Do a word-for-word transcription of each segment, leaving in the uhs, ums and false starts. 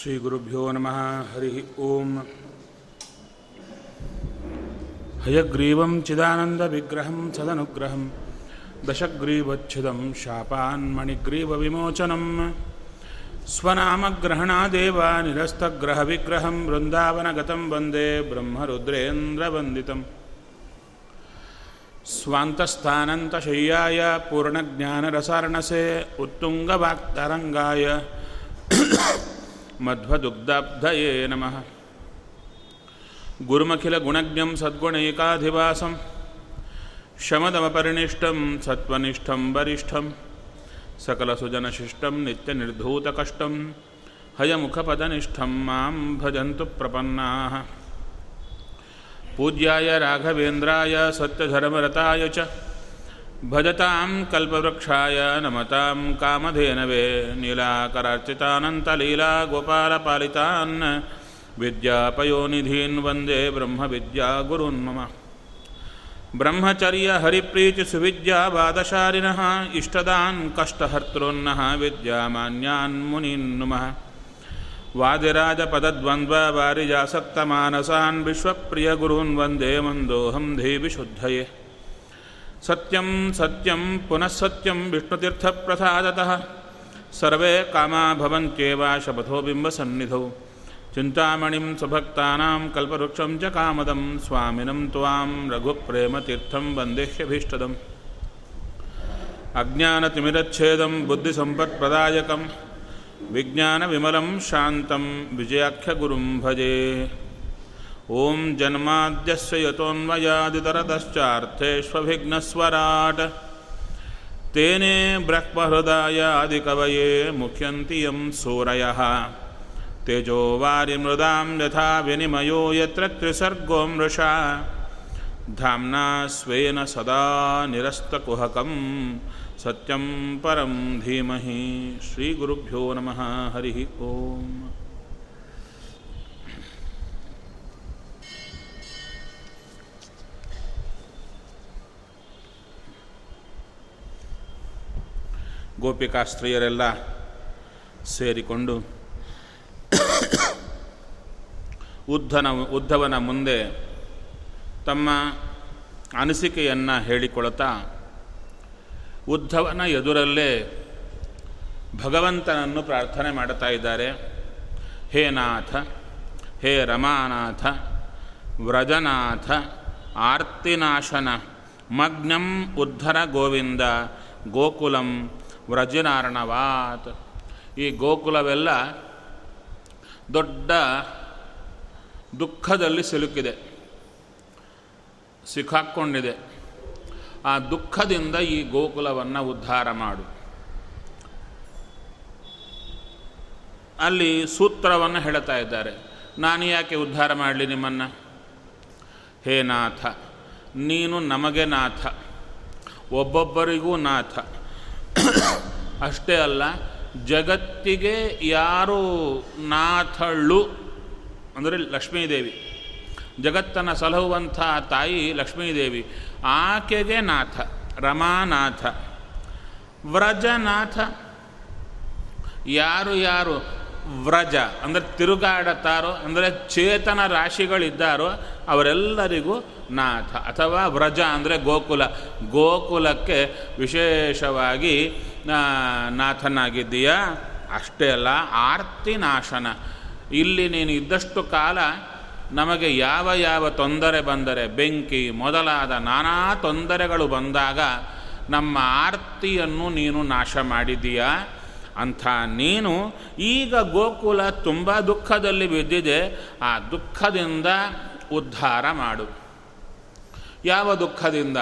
ಶ್ರೀಗುರುಭ್ಯೋ ನಮಃ. ಹರಿ ಓಂ. ಹಯಗ್ರೀವಂ ಚಿದಾನಂದವಿಗ್ರಹಂ ಸದನುಗ್ರಹಂ ದಶಗ್ರೀವಚ್ಛಿದಂ ಶಾಪಾನ್ಮಣಿಗ್ರೀವವಿಮೋಚನಂ ಸ್ವನಾಮಗ್ರಹಣಾದೇವ ನಿರಸ್ತಗ್ರಹವಿಗ್ರಹಂ ಬೃಂದಾವನಗತಂ ವಂದೇ ಬ್ರಹ್ಮರುದ್ರೇಂದ್ರವಂದಿತಂ ಸ್ವಾಂತಸ್ಥಾನಂತಶಯ್ಯಾಯ ಪೂರ್ಣಜ್ಞಾನರಸಾರ್ಣಸೇ ಉತ್ತುಂಗವಾಕ್ತರಂಗಾಯ ಮಧ್ವದುಗ್ಧಾಬ್ಧಯೇ ನಮಃ. ಗುರುಮಖಿಲಗುಣಜ್ಞಂ ಸದ್ಗುಣೈಕಾಧಿವಾಸಂ ಶಮದಮಪರಿನಿಷ್ಠಂ ಸತ್ವನಿಷ್ಠಂ ವರಿಷ್ಠಂ ಸಕಲಸುಜನಶಿಷ್ಟಂ ನಿತ್ಯನಿರ್ಧೂತಕಷ್ಟಂ ಹಯಮುಖಪದನಿಷ್ಠಂ ಮಾಂ ಭಜಂತು ಪ್ರಪನ್ನಾಃ. ಪೂಜ್ಯಾಯ ರಾಘವೇಂದ್ರಾಯ ಸತ್ಯಧರ್ಮರತಾಯ ಚ ಭಜತಾಂ ಕಲ್ಪವೃಕ್ಷಾಯ ನಮತಾಂ ಕಾಮಧೇನವೇ ನೀಲಾಕರಾರ್ಚಿತಾನಂತಲೀಲಾಗೋಪಾಲಪಾಲಿತಾನ್ ವಿದ್ಯಾಪಯೋನಿಧೀನ್ ವಂದೇ ಬ್ರಹ್ಮವಿದ್ಯಾಗುರುನ್ ಮಮ. ಬ್ರಹ್ಮಚರ್ಯ ಹರಿಪ್ರೀತಿ ಸುವಿದ್ಯಾವಾದಶಾರಿಣಃ ಇಷ್ಟದಾನ್ ಕಷ್ಟಹರ್ತೃನ್ನಃ ವಿದ್ಯಾಮಾನ್ಯಾನ್ ಮುನೀನ್ ನಮಃ. ವಾದಿರಾಜಪದದ್ವಂದ್ವ ವಾರಿಜಾಸಕ್ತಮಾನಸಾನ್ ವಿಶ್ವಪ್ರಿಯಗುರುನ್ ವಂದೇ ಮಂದೋಹಂ ಧೀವಿಶುದ್ಧಯೇ. ಸತ್ಯಂ ಸತ್ಯಂ ಪುನಃಸತ್ಯಂ ವಿಷ್ಣುತೀರ್ಥಪ್ರಸಾದತಃ ಸರ್ವೇ ಕಾಮಾ ಭವಂತ್ಯೇವ ಶಪಥೋ ಬಿಂಬಸನ್ನಿಧೌ. ಚಿಂತಾಮಣಿಂ ಸ್ವಭಕ್ತಾನಾಂ ಕಲ್ಪವೃಕ್ಷಂ ಚ ಕಾಮದಂ ಸ್ವಾಮಿನಂ ತ್ವಾಂ ರಘುಪ್ರೇಮತೀರ್ಥಂ ವಂದೇಹ್ಯಭೀಷ್ಟದಂ. ಅಜ್ಞಾನತಿಮಿರಚ್ಛೇದಂ ಬುದ್ಧಿಸಂಪತ್ಪ್ರದಾಯಕಂ ವಿಜ್ಞಾನವಿಮಲಂ ಶಾಂತಂ ವಿಜಯಾಖ್ಯಗುರುಂ ಭಜೆ. ಓಂ ಜನ್ಮಾದ್ಯಸ್ಯ ಯತೋನ್ಮಯಾದಿತರತಶ್ಚಾರ್ಥೇಷ್ವಭಿಘ್ನಸ್ವರಾಟ್ ತೇನೇ ಬ್ರಹ್ಮಹೃದಯ ಆದಿಕವಯೇ ಮುಖ್ಯಂತಿ ಯಂ ಸೂರಯಃ. ತೇಜೋ ವಾರಿ ಮೃದಾಂ ಯಥಾ ವಿನಿಮಯೋ ಯತ್ರ ತ್ರಿಸರ್ಗೋ ಮೃಷಾ ಧಾಮ್ನಾ ಸ್ವೇನ ಸದಾ ನಿರಸ್ತಕುಹಕಂ ಸತ್ಯಂ ಪರಂ ಧೀಮಹಿ. ಶ್ರೀ ಗುರುಭ್ಯೋ ನಮಃ. ಹರಿ ಓಂ. ಗೋಪಿಕಾಸ್ತ್ರೀಯರೆಲ್ಲ ಸೇರಿಕೊಂಡು ಉದ್ಧನ ಉದ್ಧವನ ಮುಂದೆ ತಮ್ಮ ಅನಿಸಿಕೆಯನ್ನು ಹೇಳಿಕೊಳ್ತಾ ಉದ್ಧವನ ಎದುರಲ್ಲೇ ಭಗವಂತನನ್ನು ಪ್ರಾರ್ಥನೆ ಮಾಡುತ್ತಾ ಇದ್ದಾರೆ. ಹೇ ನಾಥ, ಹೇ ರಮಾನಾಥ, ವ್ರಜನಾಥ, ಆರ್ತಿನಾಶನ, ಮಗ್ನಂ ಉದ್ಧರ ಗೋವಿಂದ, ಗೋಕುಲಂ ವ್ರಜನಾರ್ಣವಾತ್. ಈ ಗೋಕುಲವೆಲ್ಲ ದೊಡ್ಡ ದುಃಖದಲ್ಲಿ ಸಿಲುಕಿದೆ, ಸಿಕ್ಕಾಕ್ಕೊಂಡಿದೆ. ಆ ದುಃಖದಿಂದ ಈ ಗೋಕುಲವನ್ನು ಉದ್ಧಾರ ಮಾಡು. ಅಲ್ಲಿ ಸೂತ್ರವನ್ನು ಹೇಳ್ತಾ ಇದ್ದಾರೆ. ನಾನು ಯಾಕೆ ಉದ್ಧಾರ ಮಾಡಲಿ ನಿಮ್ಮನ್ನು? ಹೇ ನಾಥ, ನೀನು ನಮಗೆ ನಾಥ, ಒಬ್ಬೊಬ್ಬರಿಗೂ ನಾಥ. ಅಷ್ಟೇ ಅಲ್ಲ, ಜಗತ್ತಿಗೆ ಯಾರು ನಾಥಳು ಅಂದರೆ ಲಕ್ಷ್ಮೀದೇವಿ, ಜಗತ್ತನ್ನು ಸಲಹುವಂಥ ತಾಯಿ ಲಕ್ಷ್ಮೀದೇವಿ, ಆಕೆಗೆ ನಾಥ ರಮಾನಾಥ ವ್ರಜನಾಥ. ಯಾರು ಯಾರು ವ್ರಜ ಅಂದರೆ ತಿರುಗಾಡುತ್ತಾರೋ, ಅಂದರೆ ಚೇತನ ರಾಶಿಗಳಿದ್ದಾರೋ ಅವರೆಲ್ಲರಿಗೂ ನಾಥ. ಅಥವಾ ವ್ರಜ ಅಂದರೆ ಗೋಕುಲ, ಗೋಕುಲಕ್ಕೆ ವಿಶೇಷವಾಗಿ ನಾಥನಾಗಿದ್ದೀಯಾ. ಅಷ್ಟೇ ಅಲ್ಲ, ಆರ್ತಿನಾಶನ. ಇಲ್ಲಿ ನೀನು ಇದ್ದಷ್ಟು ಕಾಲ ನಮಗೆ ಯಾವ ಯಾವ ತೊಂದರೆ ಬಂದರೆ, ಬೆಂಕಿ ಮೊದಲಾದ ನಾನಾ ತೊಂದರೆಗಳು ಬಂದಾಗ ನಮ್ಮ ಆರ್ತಿಯನ್ನು ನೀನು ನಾಶ ಮಾಡಿದ್ದೀಯ. ಅಂಥ ನೀನು ಈಗ ಗೋಕುಲ ತುಂಬ ದುಃಖದಲ್ಲಿ ಬಿದ್ದಿದೆ, ಆ ದುಃಖದಿಂದ ಉದ್ಧಾರ ಮಾಡು. ಯಾವ ದುಃಖದಿಂದ?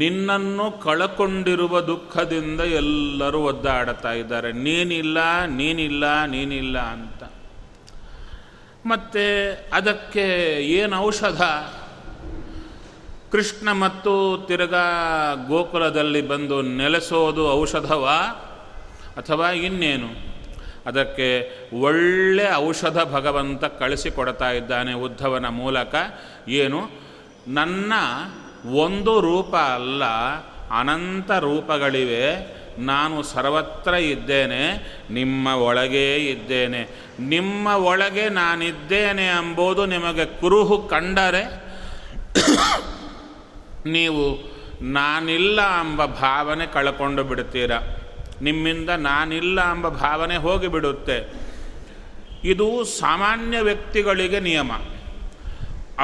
ನಿನ್ನನ್ನು ಕಳಕೊಂಡಿರುವ ದುಃಖದಿಂದ ಎಲ್ಲರೂ ಒದ್ದಾಡುತ್ತಾ ಇದ್ದಾರೆ. ನೀನಿಲ್ಲ ನೀನಿಲ್ಲ ನೀನಿಲ್ಲ ಅಂತ. ಮತ್ತು ಅದಕ್ಕೆ ಏನು ಔಷಧ? ಕೃಷ್ಣ ಮತ್ತು ತಿರ್ಗಾ ಗೋಕುಲದಲ್ಲಿ ಬಂದು ನೆಲೆಸೋದು ಔಷಧವ ಅಥವಾ ಇನ್ನೇನು? ಅದಕ್ಕೆ ಒಳ್ಳೆ ಔಷಧ ಭಗವಂತ ಕಳಿಸಿಕೊಡ್ತಾ ಇದ್ದಾನೆ ಉದ್ಧವನ ಮೂಲಕ. ಏನು? ನನ್ನ ಒಂದು ರೂಪ ಅಲ್ಲ, ಅನಂತ ರೂಪಗಳಿವೆ. ನಾನು ಸರ್ವತ್ರ ಇದ್ದೇನೆ, ನಿಮ್ಮ ಒಳಗೇ ಇದ್ದೇನೆ, ನಿಮ್ಮ ಒಳಗೆ ನಾನಿದ್ದೇನೆ ಎಂಬುದು ನಿಮಗೆ ಕುರುಹು ಕಂಡರೆ ನೀವು ನಾನಿಲ್ಲ ಎಂಬ ಭಾವನೆ ಕಳ್ಕೊಂಡು ಬಿಡ್ತೀರ. ನಿಮ್ಮಿಂದ ನಾನಿಲ್ಲ ಎಂಬ ಭಾವನೆ ಹೋಗಿಬಿಡುತ್ತೆ. ಇದು ಸಾಮಾನ್ಯ ವ್ಯಕ್ತಿಗಳಿಗೆ ನಿಯಮ.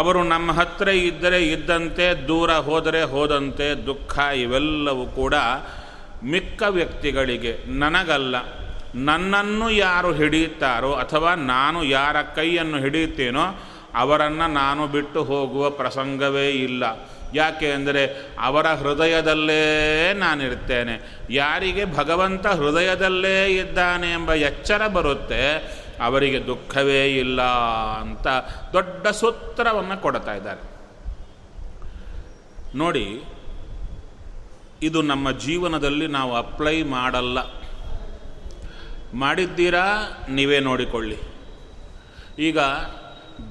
ಅವರು ನಮ್ಮ ಹತ್ತಿರ ಇದ್ದರೆ ಇದ್ದಂತೆ, ದೂರ ಹೋದರೆ ಹೋದಂತೆ, ದುಃಖ ಇವೆಲ್ಲವೂ ಕೂಡ ಮಿಕ್ಕ ವ್ಯಕ್ತಿಗಳಿಗೆ, ನನಗಲ್ಲ. ನನ್ನನ್ನು ಯಾರು ಹಿಡಿಯುತ್ತಾರೋ ಅಥವಾ ನಾನು ಯಾರ ಕೈಯನ್ನು ಹಿಡಿಯುತ್ತೇನೋ ಅವರನ್ನು ನಾನು ಬಿಟ್ಟು ಹೋಗುವ ಪ್ರಸಂಗವೇ ಇಲ್ಲ. ಯಾಕೆ ಅಂದರೆ ಅವರ ಹೃದಯದಲ್ಲೇ ನಾನಿರ್ತೇನೆ. ಯಾರಿಗೆ ಭಗವಂತ ಹೃದಯದಲ್ಲೇ ಇದ್ದಾನೆ ಎಂಬ ಎಚ್ಚರ ಬರುತ್ತೆ ಅವರಿಗೆ ದುಃಖವೇ ಇಲ್ಲ ಅಂತ ದೊಡ್ಡ ಸೂತ್ರವನ್ನು ಕೊಡ್ತಾ ಇದ್ದಾರೆ ನೋಡಿ. ಇದು ನಮ್ಮ ಜೀವನದಲ್ಲಿ ನಾವು ಅಪ್ಲೈ ಮಾಡಲ್ಲ. ಮಾಡಿದ್ದೀರಾ ನೀವೇ ನೋಡಿಕೊಳ್ಳಿ. ಈಗ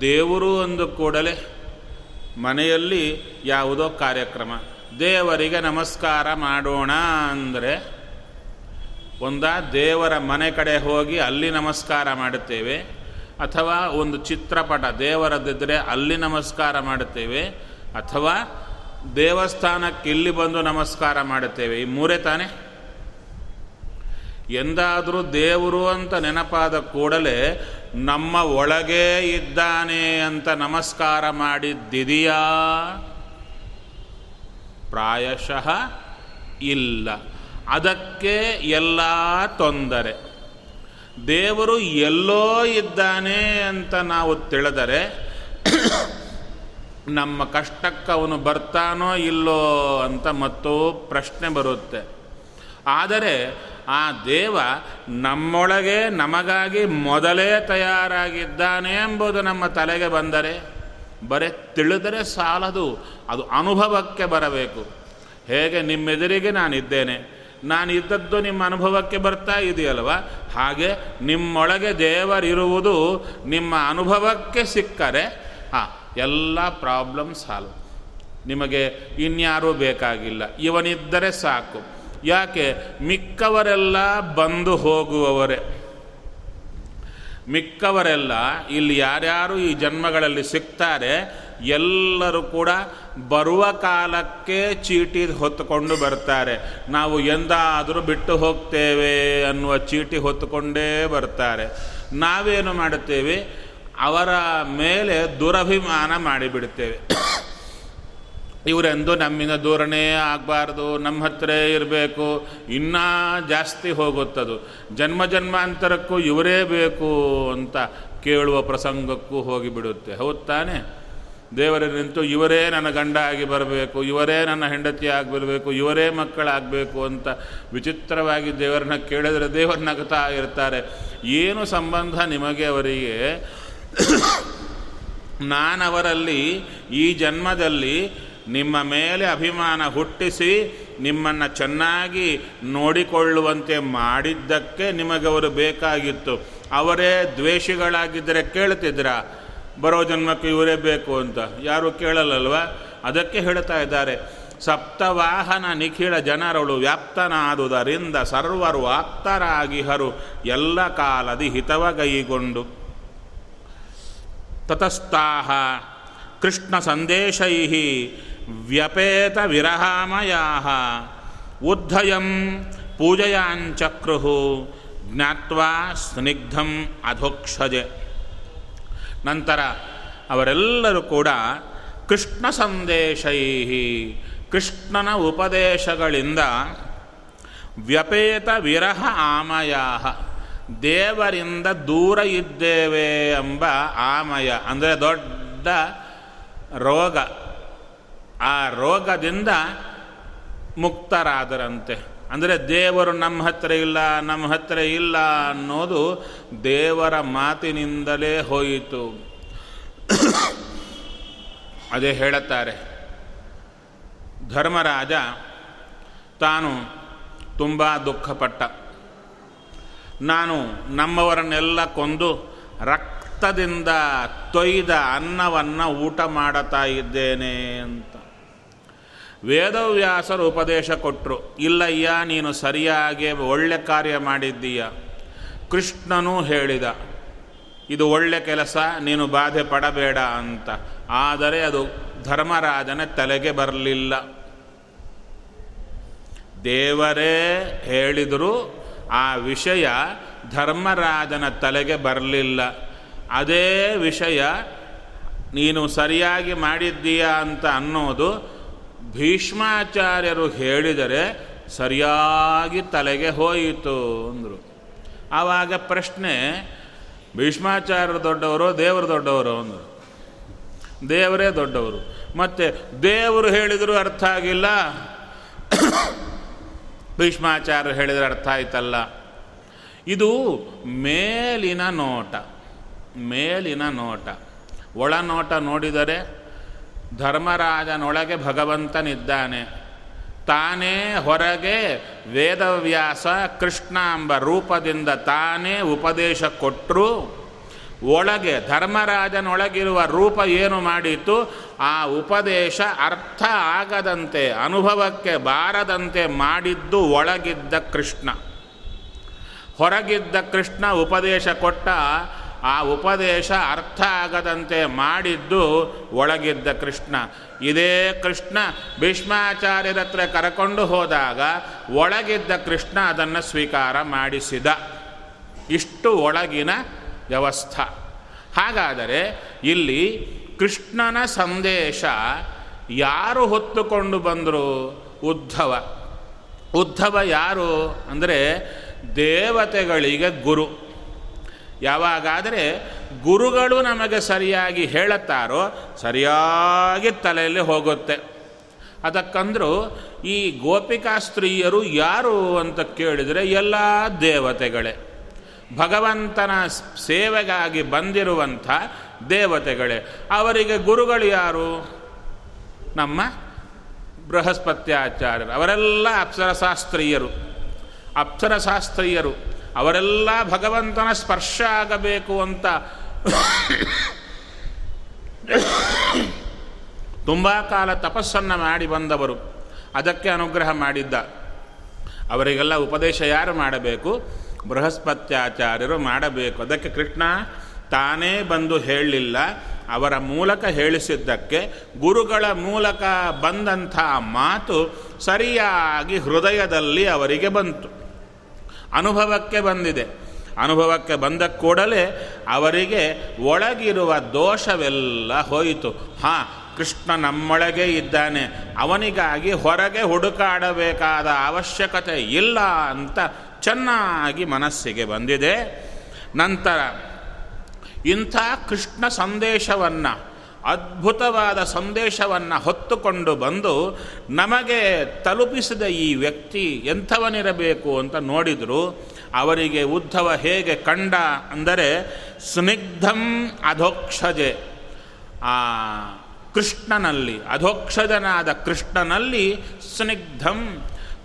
ದೇವರು ಅಂದ ಕೂಡಲೇ ಮನೆಯಲ್ಲಿ ಯಾವುದೋ ಕಾರ್ಯಕ್ರಮ, ದೇವರಿಗೆ ನಮಸ್ಕಾರ ಮಾಡೋಣ ಅಂದರೆ ಒಂದ ದೇವರ ಮನೆ ಕಡೆ ಹೋಗಿ ಅಲ್ಲಿ ನಮಸ್ಕಾರ ಮಾಡುತ್ತೇವೆ, ಅಥವಾ ಒಂದು ಚಿತ್ರಪಟ ದೇವರದ್ದಿದ್ದರೆ ಅಲ್ಲಿ ನಮಸ್ಕಾರ ಮಾಡುತ್ತೇವೆ, ಅಥವಾ ದೇವಸ್ಥಾನಕ್ಕೆ ಇಲ್ಲಿ ಬಂದು ನಮಸ್ಕಾರ ಮಾಡುತ್ತೇವೆ. ಈ ಮೂರೇ ತಾನೇ. ಎಂದಾದರೂ ದೇವರು ಅಂತ ನೆನಪಾದ ಕೂಡಲೇ ನಮ್ಮ ಒಳಗೇ ಇದ್ದಾನೆ ಅಂತ ನಮಸ್ಕಾರ ಮಾಡಿದ್ದಿದೆಯಾ? ಪ್ರಾಯಶಃ ಇಲ್ಲ. ಅದಕ್ಕೆ ಎಲ್ಲ ತೊಂದರೆ. ದೇವರು ಎಲ್ಲೋ ಇದ್ದಾನೆ ಅಂತ ನಾವು ತಿಳಿದರೆ ನಮ್ಮ ಕಷ್ಟಕ್ಕೆ ಅವನು ಬರ್ತಾನೋ ಇಲ್ಲೋ ಅಂತ ಮತ್ತೂ ಪ್ರಶ್ನೆ ಬರುತ್ತೆ. ಆದರೆ ಆ ದೇವ ನಮ್ಮೊಳಗೆ ನಮಗಾಗಿ ಮೊದಲೇ ತಯಾರಾಗಿದ್ದಾನೆ ಎಂಬುದು ನಮ್ಮ ತಲೆಗೆ ಬಂದರೆ, ಬರೀ ತಿಳಿದರೆ ಸಾಲದು, ಅದು ಅನುಭವಕ್ಕೆ ಬರಬೇಕು. ಹೇಗೆ ನಿಮ್ಮೆದುರಿಗೆ ನಾನಿದ್ದೇನೆ, ನಾನು ಇದ್ದದ್ದು ನಿಮ್ಮ ಅನುಭವಕ್ಕೆ ಬರ್ತಾ ಇದೆಯಲ್ವ, ಹಾಗೆ ನಿಮ್ಮೊಳಗೆ ದೇವರಿರುವುದು ನಿಮ್ಮ ಅನುಭವಕ್ಕೆ ಸಿಕ್ಕರೆ ಹಾಂ ಎಲ್ಲ ಪ್ರಾಬ್ಲಮ್ ಸಾಲ್ವ್. ನಿಮಗೆ ಇನ್ಯಾರೂ ಬೇಕಾಗಿಲ್ಲ, ಇವನಿದ್ದರೆ ಸಾಕು. ಯಾಕೆ? ಮಿಕ್ಕವರೆಲ್ಲ ಬಂದು ಹೋಗುವವರೇ. ಮಿಕ್ಕವರೆಲ್ಲ ಇಲ್ಲಿ ಯಾರ್ಯಾರು ಈ ಜನ್ಮಗಳಲ್ಲಿ ಸಿಗ್ತಾರೆ ಎಲ್ಲರೂ ಕೂಡ ಬರುವ ಕಾಲಕ್ಕೆ ಚೀಟಿ ಹೊತ್ತುಕೊಂಡು ಬರ್ತಾರೆ. ನಾವು ಎಂದಾದರೂ ಬಿಟ್ಟು ಹೋಗ್ತೇವೆ ಅನ್ನುವ ಚೀಟಿ ಹೊತ್ತುಕೊಂಡೇ ಬರ್ತಾರೆ. ನಾವೇನು ಮಾಡುತ್ತೇವೆ? ಅವರ ಮೇಲೆ ದುರಭಿಮಾನ ಮಾಡಿಬಿಡ್ತೇವೆ. ಇವರೆಂದು ನಮ್ಮಿಂದ ದೂರನೇ ಆಗಬಾರ್ದು, ನಮ್ಮ ಹತ್ತಿರ ಇರಬೇಕು, ಇನ್ನೂ ಜಾಸ್ತಿ ಹೋಗುತ್ತದು, ಜನ್ಮ ಜನ್ಮಾಂತರಕ್ಕೂ ಇವರೇ ಬೇಕು ಅಂತ ಕೇಳುವ ಪ್ರಸಂಗಕ್ಕೂ ಹೋಗಿಬಿಡುತ್ತೆ. ಹೌದು ತಾನೆ? ದೇವರ ನಿಂತು ಇವರೇ ನನ್ನ ಗಂಡ ಆಗಿ ಬರಬೇಕು, ಇವರೇ ನನ್ನ ಹೆಂಡತಿ ಆಗಿ ಬರಬೇಕು, ಇವರೇ ಮಕ್ಕಳಾಗಬೇಕು ಅಂತ ವಿಚಿತ್ರವಾಗಿ ದೇವರನ್ನ ಕೇಳಿದರೆ ದೇವರನ್ನ ನಗ್ತಾ ಇರ್ತಾರೆ. ಏನು ಸಂಬಂಧ ನಿಮಗೆ ಅವರಿಗೆ? ನಾನವರಲ್ಲಿ ಈ ಜನ್ಮದಲ್ಲಿ ನಿಮ್ಮ ಮೇಲೆ ಅಭಿಮಾನ ಹುಟ್ಟಿಸಿ ನಿಮ್ಮನ್ನು ಚೆನ್ನಾಗಿ ನೋಡಿಕೊಳ್ಳುವಂತೆ ಮಾಡಿದ್ದಕ್ಕೆ ನಿಮಗವರು ಬೇಕಾಗಿತ್ತು. ಅವರೇ ದ್ವೇಷಿಗಳಾಗಿದ್ದರೆ ಕೇಳ್ತಿದ್ರ ಬರೋ ಜನ್ಮಕ್ಕೆ ಇವರೇ ಬೇಕು ಅಂತ? ಯಾರೂ ಕೇಳಲ್ಲಲ್ವ. ಅದಕ್ಕೆ ಹೇಳ್ತಾ ಇದ್ದಾರೆ, ಸಪ್ತವಾಹನ ನಿಖಿಳ ಜನರಳು ವ್ಯಾಪ್ತನಾದುದರಿಂದ ಸರ್ವರು ಆಪ್ತರಾಗಿಹರು ಎಲ್ಲ ಕಾಲದಿ ಹಿತವಗೈಗೊಂಡು. ತತಸ್ತಾಹ ಕೃಷ್ಣ ಸಂದೇಶೈ ವ್ಯಪೇತ ವಿರಹಾಮಯಾಹ ಉದ್ಧಯಂ ಪೂಜಯಾಂಚಕ್ರುಹು ಜ್ಞಾತ್ವಾ ಸ್ನಿಗ್ಧಂ ಅಧೋಕ್ಷಜೆ. ನಂತರ ಅವರೆಲ್ಲರೂ ಕೂಡ ಕೃಷ್ಣ ಸಂದೇಶೈ, ಕೃಷ್ಣನ ಉಪದೇಶಗಳಿಂದ, ವ್ಯಪೇತ ವಿರಹ ಆಮಯಾಹ, ದೇವರಿಂದ ದೂರ ಇದ್ದೇವೆ ಎಂಬ ಆಮಯ ಅಂದರೆ ದೊಡ್ಡ ರೋಗ, ಆ ರೋಗದಿಂದ ಮುಕ್ತರಾದರಂತೆ. ಅಂದರೆ ದೇವರು ನಮ್ಮ ಹತ್ತಿರ ಇಲ್ಲ, ನಮ್ಮ ಹತ್ತಿರ ಇಲ್ಲ ಅನ್ನೋದು ದೇವರ ಮಾತಿನಿಂದಲೇ ಹೋಯಿತು. ಅದೇ ಹೇಳುತ್ತಾರೆ ಧರ್ಮರಾಜ. ತಾನು ತುಂಬ ದುಃಖಪಟ್ಟ. ನಾನು ನಮ್ಮವರನ್ನೆಲ್ಲ ಕೊಂದು ರಕ್ತದಿಂದ ತೊಯ್ದ ಅನ್ನವನ್ನು ಊಟ ಮಾಡುತ್ತಾ ಇದ್ದೇನೆ ಅಂತ. ವೇದವ್ಯಾಸರು ಉಪದೇಶ ಕೊಟ್ಟರು, ಇಲ್ಲಯ್ಯ ನೀನು ಸರಿಯಾಗಿ ಒಳ್ಳೆ ಕಾರ್ಯ ಮಾಡಿದ್ದೀಯ. ಕೃಷ್ಣನೂ ಹೇಳಿದ, ಇದು ಒಳ್ಳೆ ಕೆಲಸ, ನೀನು ಬಾಧೆ ಪಡಬೇಡ ಅಂತ. ಆದರೆ ಅದು ಧರ್ಮರಾಜನ ತಲೆಗೆ ಬರಲಿಲ್ಲ. ದೇವರೇ ಹೇಳಿದರೂ ಆ ವಿಷಯ ಧರ್ಮರಾಜನ ತಲೆಗೆ ಬರಲಿಲ್ಲ. ಅದೇ ವಿಷಯ ನೀನು ಸರಿಯಾಗಿ ಮಾಡಿದ್ದೀಯಾ ಅಂತ ಅನ್ನೋದು ಭೀಷ್ಮಾಚಾರ್ಯರು ಹೇಳಿದರೆ ಸರಿಯಾಗಿ ತಲೆಗೆ ಹೋಯಿತು ಅಂದರು. ಆವಾಗ ಪ್ರಶ್ನೆ, ಭೀಷ್ಮಾಚಾರ್ಯರು ದೊಡ್ಡವರು ದೇವರು ದೊಡ್ಡವರು ಅಂದರು, ದೇವರೇ ದೊಡ್ಡವರು. ಮತ್ತು ದೇವರು ಹೇಳಿದರೂ ಅರ್ಥ ಆಗಿಲ್ಲ, ಭೀಷ್ಮಾಚಾರ್ಯರು ಹೇಳಿದರೆ ಅರ್ಥ ಆಯ್ತಲ್ಲ. ಇದು ಮೇಲಿನ ನೋಟ, ಮೇಲಿನ ನೋಟ. ಒಳನೋಟ ನೋಡಿದರೆ ಧರ್ಮರಾಜನೊಳಗೆ ಭಗವಂತನಿದ್ದಾನೆ, ತಾನೇ ಹೊರಗೆ ವೇದವ್ಯಾಸ ಕೃಷ್ಣ ಎಂಬ ರೂಪದಿಂದ ತಾನೇ ಉಪದೇಶ ಕೊಟ್ಟರು. ಒಳಗೆ ಧರ್ಮರಾಜನೊಳಗಿರುವ ರೂಪ ಏನು ಮಾಡಿತು, ಆ ಉಪದೇಶ ಅರ್ಥ ಆಗದಂತೆ ಅನುಭವಕ್ಕೆ ಬಾರದಂತೆ ಮಾಡಿದ್ದು ಒಳಗಿದ್ದ ಕೃಷ್ಣ. ಹೊರಗಿದ್ದ ಕೃಷ್ಣ ಉಪದೇಶ ಕೊಟ್ಟ, ಆ ಉಪದೇಶ ಅರ್ಥ ಆಗದಂತೆ ಮಾಡಿದ್ದು ಒಳಗಿದ್ದ ಕೃಷ್ಣ. ಇದೇ ಕೃಷ್ಣ ಭೀಷ್ಮಾಚಾರ್ಯರ ಹತ್ರ ಕರಕೊಂಡು ಹೋದಾಗ ಒಳಗಿದ್ದ ಕೃಷ್ಣ ಅದನ್ನು ಸ್ವೀಕಾರ ಮಾಡಿಸಿದ. ಇಷ್ಟು ಒಳಗಿನ ವ್ಯವಸ್ಥೆ. ಹಾಗಾದರೆ ಇಲ್ಲಿ ಕೃಷ್ಣನ ಸಂದೇಶ ಯಾರು ಹೊತ್ತುಕೊಂಡು ಬಂದರು? ಉದ್ಧವ. ಉದ್ಧವ ಯಾರು ಅಂದರೆ ದೇವತೆಗಳಿಗೆ ಗುರು. ಯಾವಾಗಾದರೆ ಗುರುಗಳು ನಮಗೆ ಸರಿಯಾಗಿ ಹೇಳುತ್ತಾರೋ ಸರಿಯಾಗಿ ತಲೆಯಲ್ಲಿ ಹೋಗುತ್ತೆ. ಅದಕ್ಕಂದರೂ ಈ ಗೋಪಿಕಾ ಸ್ತ್ರೀಯರು ಯಾರು ಅಂತ ಕೇಳಿದರೆ ಎಲ್ಲ ದೇವತೆಗಳೇ, ಭಗವಂತನ ಸೇವೆಗಾಗಿ ಬಂದಿರುವಂಥ ದೇವತೆಗಳೇ. ಅವರಿಗೆ ಗುರುಗಳು ಯಾರು? ನಮ್ಮ ಬೃಹಸ್ಪತ್ಯಾಚಾರ್ಯರು. ಅವರೆಲ್ಲ ಅಪ್ಸರಶಾಸ್ತ್ರೀಯರು, ಅಪ್ಸರಶಾಸ್ತ್ರೀಯರು ಅವರೆಲ್ಲ ಭಗವಂತನ ಸ್ಪರ್ಶ ಆಗಬೇಕು ಅಂತ ತುಂಬ ಕಾಲ ತಪಸ್ಸನ್ನು ಮಾಡಿ ಬಂದವರು. ಅದಕ್ಕೆ ಅನುಗ್ರಹ ಮಾಡಿದ್ದ. ಅವರಿಗೆಲ್ಲ ಉಪದೇಶ ಯಾರು ಮಾಡಬೇಕು? ಬೃಹಸ್ಪತ್ಯಾಚಾರ್ಯರು ಮಾಡಬೇಕು. ಅದಕ್ಕೆ ಕೃಷ್ಣ ತಾನೇ ಬಂದು ಹೇಳಲಿಲ್ಲ, ಅವರ ಮೂಲಕ ಹೇಳಿಸಿದ್ದಕ್ಕೆ, ಗುರುಗಳ ಮೂಲಕ ಬಂದಂಥ ಮಾತು ಸರಿಯಾಗಿ ಹೃದಯದಲ್ಲಿ ಅವರಿಗೆ ಬಂತು, ಅನುಭವಕ್ಕೆ ಬಂದಿದೆ. ಅನುಭವಕ್ಕೆ ಬಂದ ಕೂಡಲೇ ಅವರಿಗೆ ಒಳಗಿರುವ ದೋಷವೆಲ್ಲ ಹೋಯಿತು. ಹಾಂ, ಕೃಷ್ಣ ನಮ್ಮೊಳಗೆ ಇದ್ದಾನೆ, ಅವನಿಗಾಗಿ ಹೊರಗೆ ಹುಡುಕಾಡಬೇಕಾದ ಅವಶ್ಯಕತೆ ಇಲ್ಲ ಅಂತ ಚೆನ್ನಾಗಿ ಮನಸ್ಸಿಗೆ ಬಂದಿದೆ. ನಂತರ ಇಂಥ ಕೃಷ್ಣ ಸಂದೇಶವನ್ನು, ಅದ್ಭುತವಾದ ಸಂದೇಶವನ್ನು ಹೊತ್ತುಕೊಂಡು ಬಂದು ನಮಗೆ ತಲುಪಿಸಿದ ಈ ವ್ಯಕ್ತಿ ಎಂಥವನಿರಬೇಕು ಅಂತ ನೋಡಿದರು. ಅವರಿಗೆ ಉದ್ಧವ ಹೇಗೆ ಕಂಡ ಅಂದರೆ ಸ್ನಿಗ್ಧಂ ಅಧೋಕ್ಷಜೆ, ಆ ಕೃಷ್ಣನಲ್ಲಿ, ಅಧೋಕ್ಷಜನಾದ ಕೃಷ್ಣನಲ್ಲಿ ಸ್ನಿಗ್ಧಂ,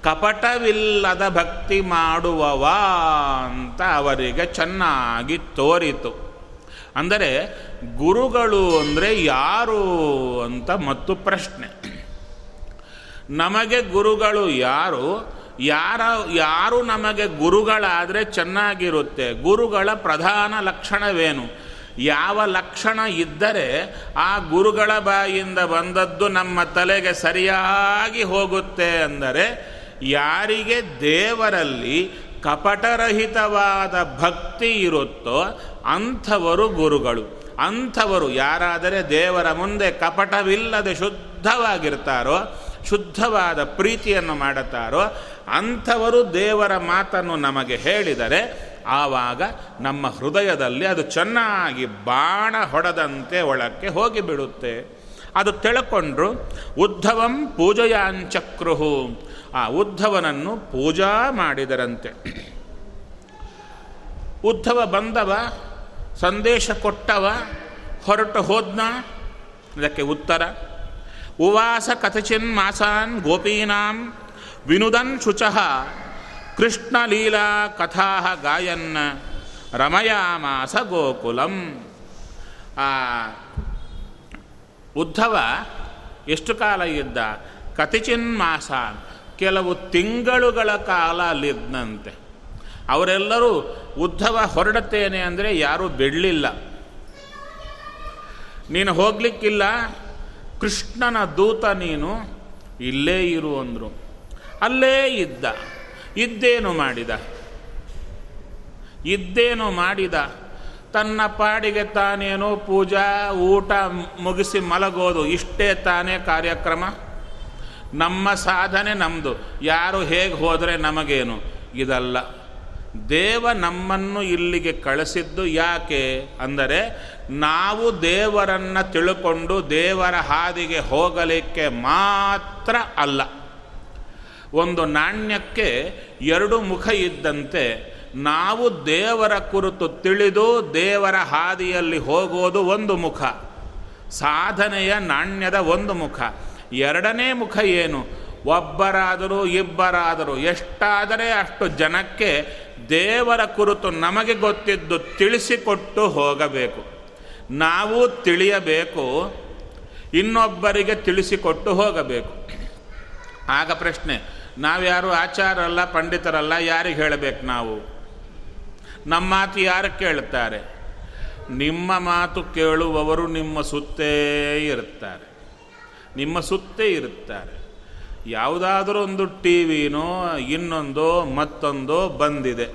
ಕಪಟವಿಲ್ಲದ ಭಕ್ತಿ ಮಾಡುವವ ಅಂತ ಅವರಿಗೆ ಚೆನ್ನಾಗಿ ತೋರಿತು. ಅಂದರೆ ಗುರುಗಳು ಅಂದರೆ ಯಾರು ಅಂತ ಮತ್ತು ಪ್ರಶ್ನೆ. ನಮಗೆ ಗುರುಗಳು ಯಾರು? ಯಾರ ಯಾರು ನಮಗೆ ಗುರುಗಳಾದರೆ ಚೆನ್ನಾಗಿರುತ್ತೆ? ಗುರುಗಳ ಪ್ರಧಾನ ಲಕ್ಷಣವೇನು? ಯಾವ ಲಕ್ಷಣ ಇದ್ದರೆ ಆ ಗುರುಗಳ ಬಾಯಿಂದ ಬಂದದ್ದು ನಮ್ಮ ತಲೆಗೆ ಸರಿಯಾಗಿ ಹೋಗುತ್ತೆ ಅಂದರೆ, ಯಾರಿಗೆ ದೇವರಲ್ಲಿ ಕಪಟರಹಿತವಾದ ಭಕ್ತಿ ಇರುತ್ತೋ ಅಂಥವರು ಗುರುಗಳು. ಅಂಥವರು ಯಾರಾದರೆ ದೇವರ ಮುಂದೆ ಕಪಟವಿಲ್ಲದೆ ಶುದ್ಧವಾಗಿರ್ತಾರೋ, ಶುದ್ಧವಾದ ಪ್ರೀತಿಯನ್ನು ಮಾಡುತ್ತಾರೋ, ಅಂಥವರು ದೇವರ ಮಾತನ್ನು ನಮಗೆ ಹೇಳಿದರೆ ಆವಾಗ ನಮ್ಮ ಹೃದಯದಲ್ಲಿ ಅದು ಚೆನ್ನಾಗಿ ಬಾಣ ಹೊಡೆದಂತೆ ಒಳಕ್ಕೆ ಹೋಗಿಬಿಡುತ್ತೆ. ಅದು ತಿಳ್ಕೊಂಡ್ರು. ಉದ್ಧವಂ ಪೂಜೆಯಾಂಚಕ್ರುಹು, ಆ ಉದ್ಧವನನ್ನು ಪೂಜಾ ಮಾಡಿದರಂತೆ. ಉದ್ಧವ ಬಂದವ, ಸಂದೇಶ ಕೊಟ್ಟವ, ಹೊರಟು ಹೋದ್ನ? ಇದಕ್ಕೆ ಉತ್ತರ, ಉವಾಸ ಕಥಚಿನ್ ಮಾಸಾನ್ ಗೋಪೀನಾಂ ವಿನುದನ್ ಶುಚಃ ಕೃಷ್ಣಲೀಲಾ ಕಥಾ ಗಾಯನ್ನ ರಮಯಾಮಾಸ ಗೋಕುಲಂ. ಆ ಉದ್ಧವ ಎಷ್ಟು ಕಾಲ ಇದ್ದ? ಕತಿಚಿನ್ಮಾಸ, ಕೆಲವು ತಿಂಗಳುಗಳ ಕಾಲ ಅಲ್ಲಿದ್ದಂತೆ. ಅವರೆಲ್ಲರೂ ಉದ್ಧವ ಹೊರಡುತ್ತೇನೆ ಅಂದರೆ ಯಾರೂ ಬಿಡಲಿಲ್ಲ. ನೀನು ಹೋಗಲಿಕ್ಕಿಲ್ಲ, ಕೃಷ್ಣನ ದೂತ ನೀನು, ಇಲ್ಲೇ ಇರು ಅಂದರು. ಅಲ್ಲೇ ಇದ್ದ. ಇದ್ದೇನು ಮಾಡಿದ ಇದ್ದೇನು ಮಾಡಿದ ತನ್ನ ಪಾಡಿಗೆ ತಾನೇನೋ ಪೂಜಾ ಊಟ ಮುಗಿಸಿ ಮಲಗೋದು, ಇಷ್ಟೇ ತಾನೇ ಕಾರ್ಯಕ್ರಮ. ನಮ್ಮ ಸಾಧನೆ ನಮ್ಮದು, ಯಾರು ಹೇಗೆ ಹೋದರೆ ನಮಗೇನು, ಇದಲ್ಲ. ದೇವ ನಮ್ಮನ್ನು ಇಲ್ಲಿಗೆ ಕಳಿಸಿದ್ದು ಯಾಕೆ ಅಂದರೆ, ನಾವು ದೇವರನ್ನು ತಿಳ್ಕೊಂಡು ದೇವರ ಹಾದಿಗೆ ಹೋಗಲಿಕ್ಕೆ ಮಾತ್ರ ಅಲ್ಲ. ಒಂದು ನಾಣ್ಯಕ್ಕೆ ಎರಡು ಮುಖ ಇದ್ದಂತೆ ನಾವು ದೇವರ ಕುರಿತು ತಿಳಿದು ದೇವರ ಹಾದಿಯಲ್ಲಿ ಹೋಗೋದು ಒಂದು ಮುಖ, ಸಾಧನೆಯ ನಾಣ್ಯದ ಒಂದು ಮುಖ. ಎರಡನೇ ಮುಖ ಏನು? ಒಬ್ಬರಾದರೂ ಇಬ್ಬರಾದರೂ ಎಷ್ಟಾದರೆ ಅಷ್ಟು ಜನಕ್ಕೆ ದೇವರ ಕುರಿತು ನಮಗೆ ಗೊತ್ತಿದ್ದು ತಿಳಿಸಿಕೊಟ್ಟು ಹೋಗಬೇಕು. ನಾವು ತಿಳಿಯಬೇಕು, ಇನ್ನೊಬ್ಬರಿಗೆ ತಿಳಿಸಿಕೊಟ್ಟು ಹೋಗಬೇಕು. ಆಗ ಪ್ರಶ್ನೆ, ನಾವ್ಯಾರು ಆಚಾರಲ್ಲ, ಪಂಡಿತರಲ್ಲ, ಯಾರಿಗೆ ಹೇಳಬೇಕು ನಾವು? ನಮ್ಮ ಮಾತು ಯಾರು ಕೇಳ್ತಾರೆ? ನಿಮ್ಮ ಮಾತು ಕೇಳುವವರು ನಿಮ್ಮ ಸುತ್ತೇ ಇರ್ತಾರೆ, ನಿಮ್ಮ ಸುತ್ತೇ ಇರ್ತಾರೆ. ಯಾವುದಾದ್ರೂ ಒಂದು ಟಿ ವಿನೋ ಇನ್ನೊಂದೋ ಮತ್ತೊಂದೋ ಬಂದಿದೆ.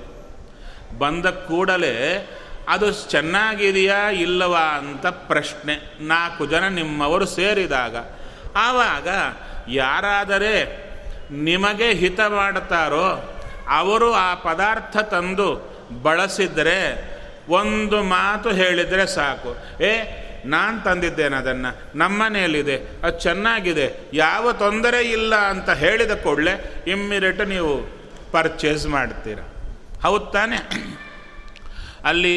ಬಂದ ಕೂಡಲೇ ಅದು ಚೆನ್ನಾಗಿದೆಯಾ ಇಲ್ಲವಾ ಅಂತ ಪ್ರಶ್ನೆ. ನಾಲ್ಕು ಜನ ನಿಮ್ಮವರು ಸೇರಿದಾಗ ಆವಾಗ ಯಾರಾದರೆ ನಿಮಗೆ ಹಿತ ಮಾಡ್ತಾರೋ ಅವರು ಆ ಪದಾರ್ಥ ತಂದು ಬಳಸಿದರೆ ಒಂದು ಮಾತು ಹೇಳಿದರೆ ಸಾಕು. ಏ, ನಾನು ತಂದಿದ್ದೇನೆ, ಅದನ್ನು ನಮ್ಮನೆಯಲ್ಲಿದೆ, ಅದು ಚೆನ್ನಾಗಿದೆ, ಯಾವ ತೊಂದರೆ ಇಲ್ಲ ಅಂತ ಹೇಳಿದ ಕೂಡಲೇ ಇಮ್ಮಿಡಿಯೇಟ್ ನೀವು ಪರ್ಚೇಸ್ ಮಾಡ್ತೀರ. ಹೌದು ತಾನೆ? ಅಲ್ಲಿ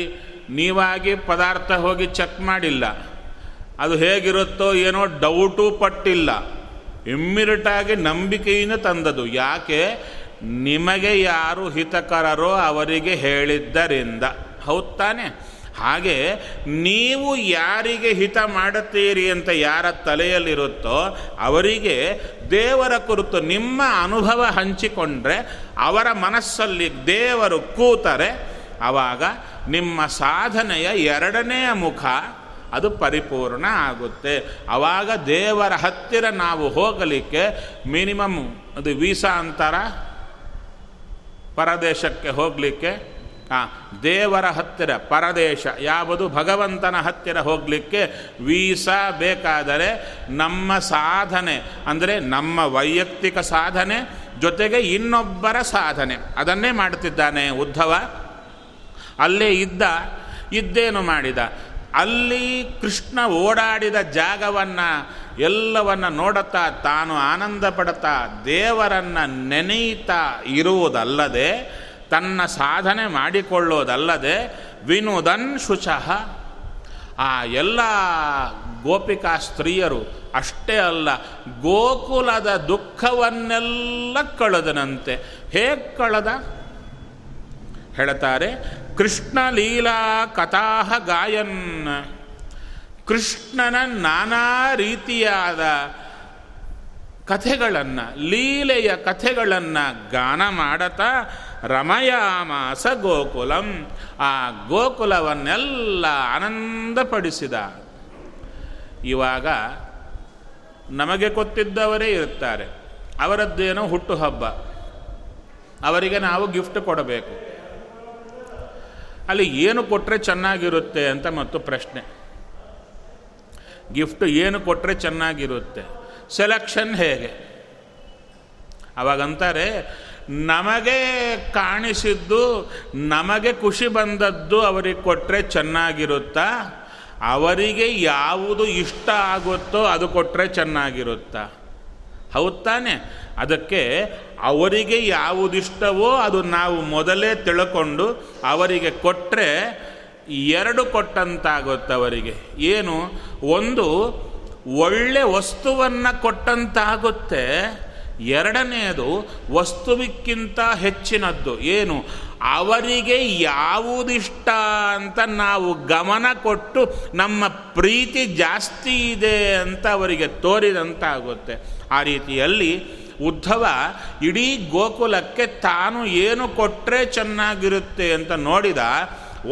ನೀವಾಗಿ ಪದಾರ್ಥ ಹೋಗಿ ಚೆಕ್ ಮಾಡಿಲ್ಲ, ಅದು ಹೇಗಿರುತ್ತೋ ಏನೋ ಡೌಟು ಪಟ್ಟಿಲ್ಲ, ಇಮ್ಮಿಡಿಯೇಟಾಗಿ ನಂಬಿಕೆಯಿಂದ ತಂದದು. ಯಾಕೆ? ನಿಮಗೆ ಯಾರು ಹಿತಕರರೋ ಅವರಿಗೆ ಹೇಳಿದ್ದರಿಂದ. ಹೌದು ತಾನೆ? ಹಾಗೆ ನೀವು ಯಾರಿಗೆ ಹಿತ ಮಾಡುತ್ತೀರಿ ಅಂತ ಯಾರ ತಲೆಯಲ್ಲಿರುತ್ತೋ ಅವರಿಗೆ ದೇವರ ಕುರಿತು ನಿಮ್ಮ ಅನುಭವ ಹಂಚಿಕೊಂಡ್ರೆ, ಅವರ ಮನಸ್ಸಲ್ಲಿ ದೇವರು ಕೂತರೆ, ಆವಾಗ ನಿಮ್ಮ ಸಾಧನೆಯ ಎರಡನೆಯ ಮುಖ ಅದು ಪರಿಪೂರ್ಣ ಆಗುತ್ತೆ. ಆವಾಗ ದೇವರ ಹತ್ತಿರ ನಾವು ಹೋಗಲಿಕ್ಕೆ ಮಿನಿಮಮ್ ಅದು ವೀಸಾ ಅಂತಾರ ಪರದೇಶಕ್ಕೆ ಹೋಗಲಿಕ್ಕೆ. ಆ ದೇವರ ಹತ್ತಿರ ಪರದೇಶ ಯಾವುದು? ಭಗವಂತನ ಹತ್ತಿರ ಹೋಗಲಿಕ್ಕೆ ವೀಸಾ ಬೇಕಾದರೆ ನಮ್ಮ ಸಾಧನೆ ಅಂದರೆ ನಮ್ಮ ವೈಯಕ್ತಿಕ ಸಾಧನೆ ಜೊತೆಗೆ ಇನ್ನೊಬ್ಬರ ಸಾಧನೆ, ಅದನ್ನೇ ಮಾಡ್ತಿದ್ದಾನೆ ಉದ್ಧವ. ಅಲ್ಲೇ ಇದ್ದ. ಇದ್ದೇನು ಮಾಡಿದ? ಅಲ್ಲಿ ಕೃಷ್ಣ ಓಡಾಡಿದ ಜಾಗವನ್ನು ಎಲ್ಲವನ್ನು ನೋಡುತ್ತಾ ತಾನು ಆನಂದ ಪಡುತ್ತಾ ದೇವರನ್ನು ನೆನೆಯುತ್ತಾ ಇರುವುದಲ್ಲದೆ, ತನ್ನ ಸಾಧನೆ ಮಾಡಿಕೊಳ್ಳೋದಲ್ಲದೆ, ವಿನುದನ್ ಶುಚಃ, ಆ ಎಲ್ಲ ಗೋಪಿಕಾ ಸ್ತ್ರೀಯರು ಅಷ್ಟೇ ಅಲ್ಲ, ಗೋಕುಲದ ದುಃಖವನ್ನೆಲ್ಲ ಕಳೆದನಂತೆ. ಹೇಗೆ ಕಳೆದ ಹೇಳ್ತಾರೆ, ಕೃಷ್ಣ ಲೀಲಾ ಕಥಾ ಗಾಯನ್, ಕೃಷ್ಣನ ನಾನಾ ರೀತಿಯಾದ ಕಥೆಗಳನ್ನು, ಲೀಲೆಯ ಕಥೆಗಳನ್ನು ಗಾನ ಮಾಡುತ್ತಾ ರಮಯಾಮಾಸ ಗೋಕುಲಂ, ಆ ಗೋಕುಲವನ್ನೆಲ್ಲ ಆನಂದಪಡಿಸಿದ. ಇವಾಗ ನಮಗೆ ಗೊತ್ತಿದ್ದವರೇ ಇರ್ತಾರೆ, ಅವರದ್ದೇನೋ ಹುಟ್ಟುಹಬ್ಬ, ಅವರಿಗೆ ನಾವು ಗಿಫ್ಟ್ ಕೊಡಬೇಕು. ಅಲ್ಲಿ ಏನು ಕೊಟ್ಟರೆ ಚೆನ್ನಾಗಿರುತ್ತೆ ಅಂತ ಮತ್ತು ಪ್ರಶ್ನೆ. ಗಿಫ್ಟ್ ಏನು ಕೊಟ್ಟರೆ ಚೆನ್ನಾಗಿರುತ್ತೆ, ಸೆಲೆಕ್ಷನ್ ಹೇಗೆ? ಅವಾಗಂತಾರೆ, ನಮಗೆ ಕಾಣಿಸಿದ್ದು ನಮಗೆ ಖುಷಿ ಬಂದದ್ದು ಅವರಿಗೆ ಕೊಟ್ಟರೆ ಚೆನ್ನಾಗಿರುತ್ತಾ, ಅವರಿಗೆ ಯಾವುದು ಇಷ್ಟ ಆಗುತ್ತೋ ಅದು ಕೊಟ್ಟರೆ ಚೆನ್ನಾಗಿರುತ್ತಾ? ಹೌದು ತಾನೆ? ಅದಕ್ಕೆ ಅವರಿಗೆ ಯಾವುದಿಷ್ಟವೋ ಅದು ನಾವು ಮೊದಲೇ ತಿಳ್ಕೊಂಡು ಅವರಿಗೆ ಕೊಟ್ಟರೆ ಎರಡು ಕೊಟ್ಟಂತಾಗುತ್ತೆ ಅವರಿಗೆ. ಏನು? ಒಂದು ಒಳ್ಳೆ ವಸ್ತುವನ್ನು ಕೊಟ್ಟಂತಾಗುತ್ತೆ, ಎರಡನೆಯದು ವಸ್ತುವಿಗಿಂತ ಹೆಚ್ಚಿನದ್ದು. ಏನು? ಅವರಿಗೆ ಯಾವುದಿಷ್ಟ ಅಂತ ನಾವು ಗಮನ ಕೊಟ್ಟು ನಮ್ಮ ಪ್ರೀತಿ ಜಾಸ್ತಿ ಇದೆ ಅಂತ ಅವರಿಗೆ ತೋರಿದಂತಾಗುತ್ತೆ. ಆ ರೀತಿಯಲ್ಲಿ ಉದ್ಧವ ಇಡೀ ಗೋಕುಲಕ್ಕೆ ತಾನು ಏನು ಕೊಟ್ಟರೆ ಚೆನ್ನಾಗಿರುತ್ತೆ ಅಂತ ನೋಡಿದ.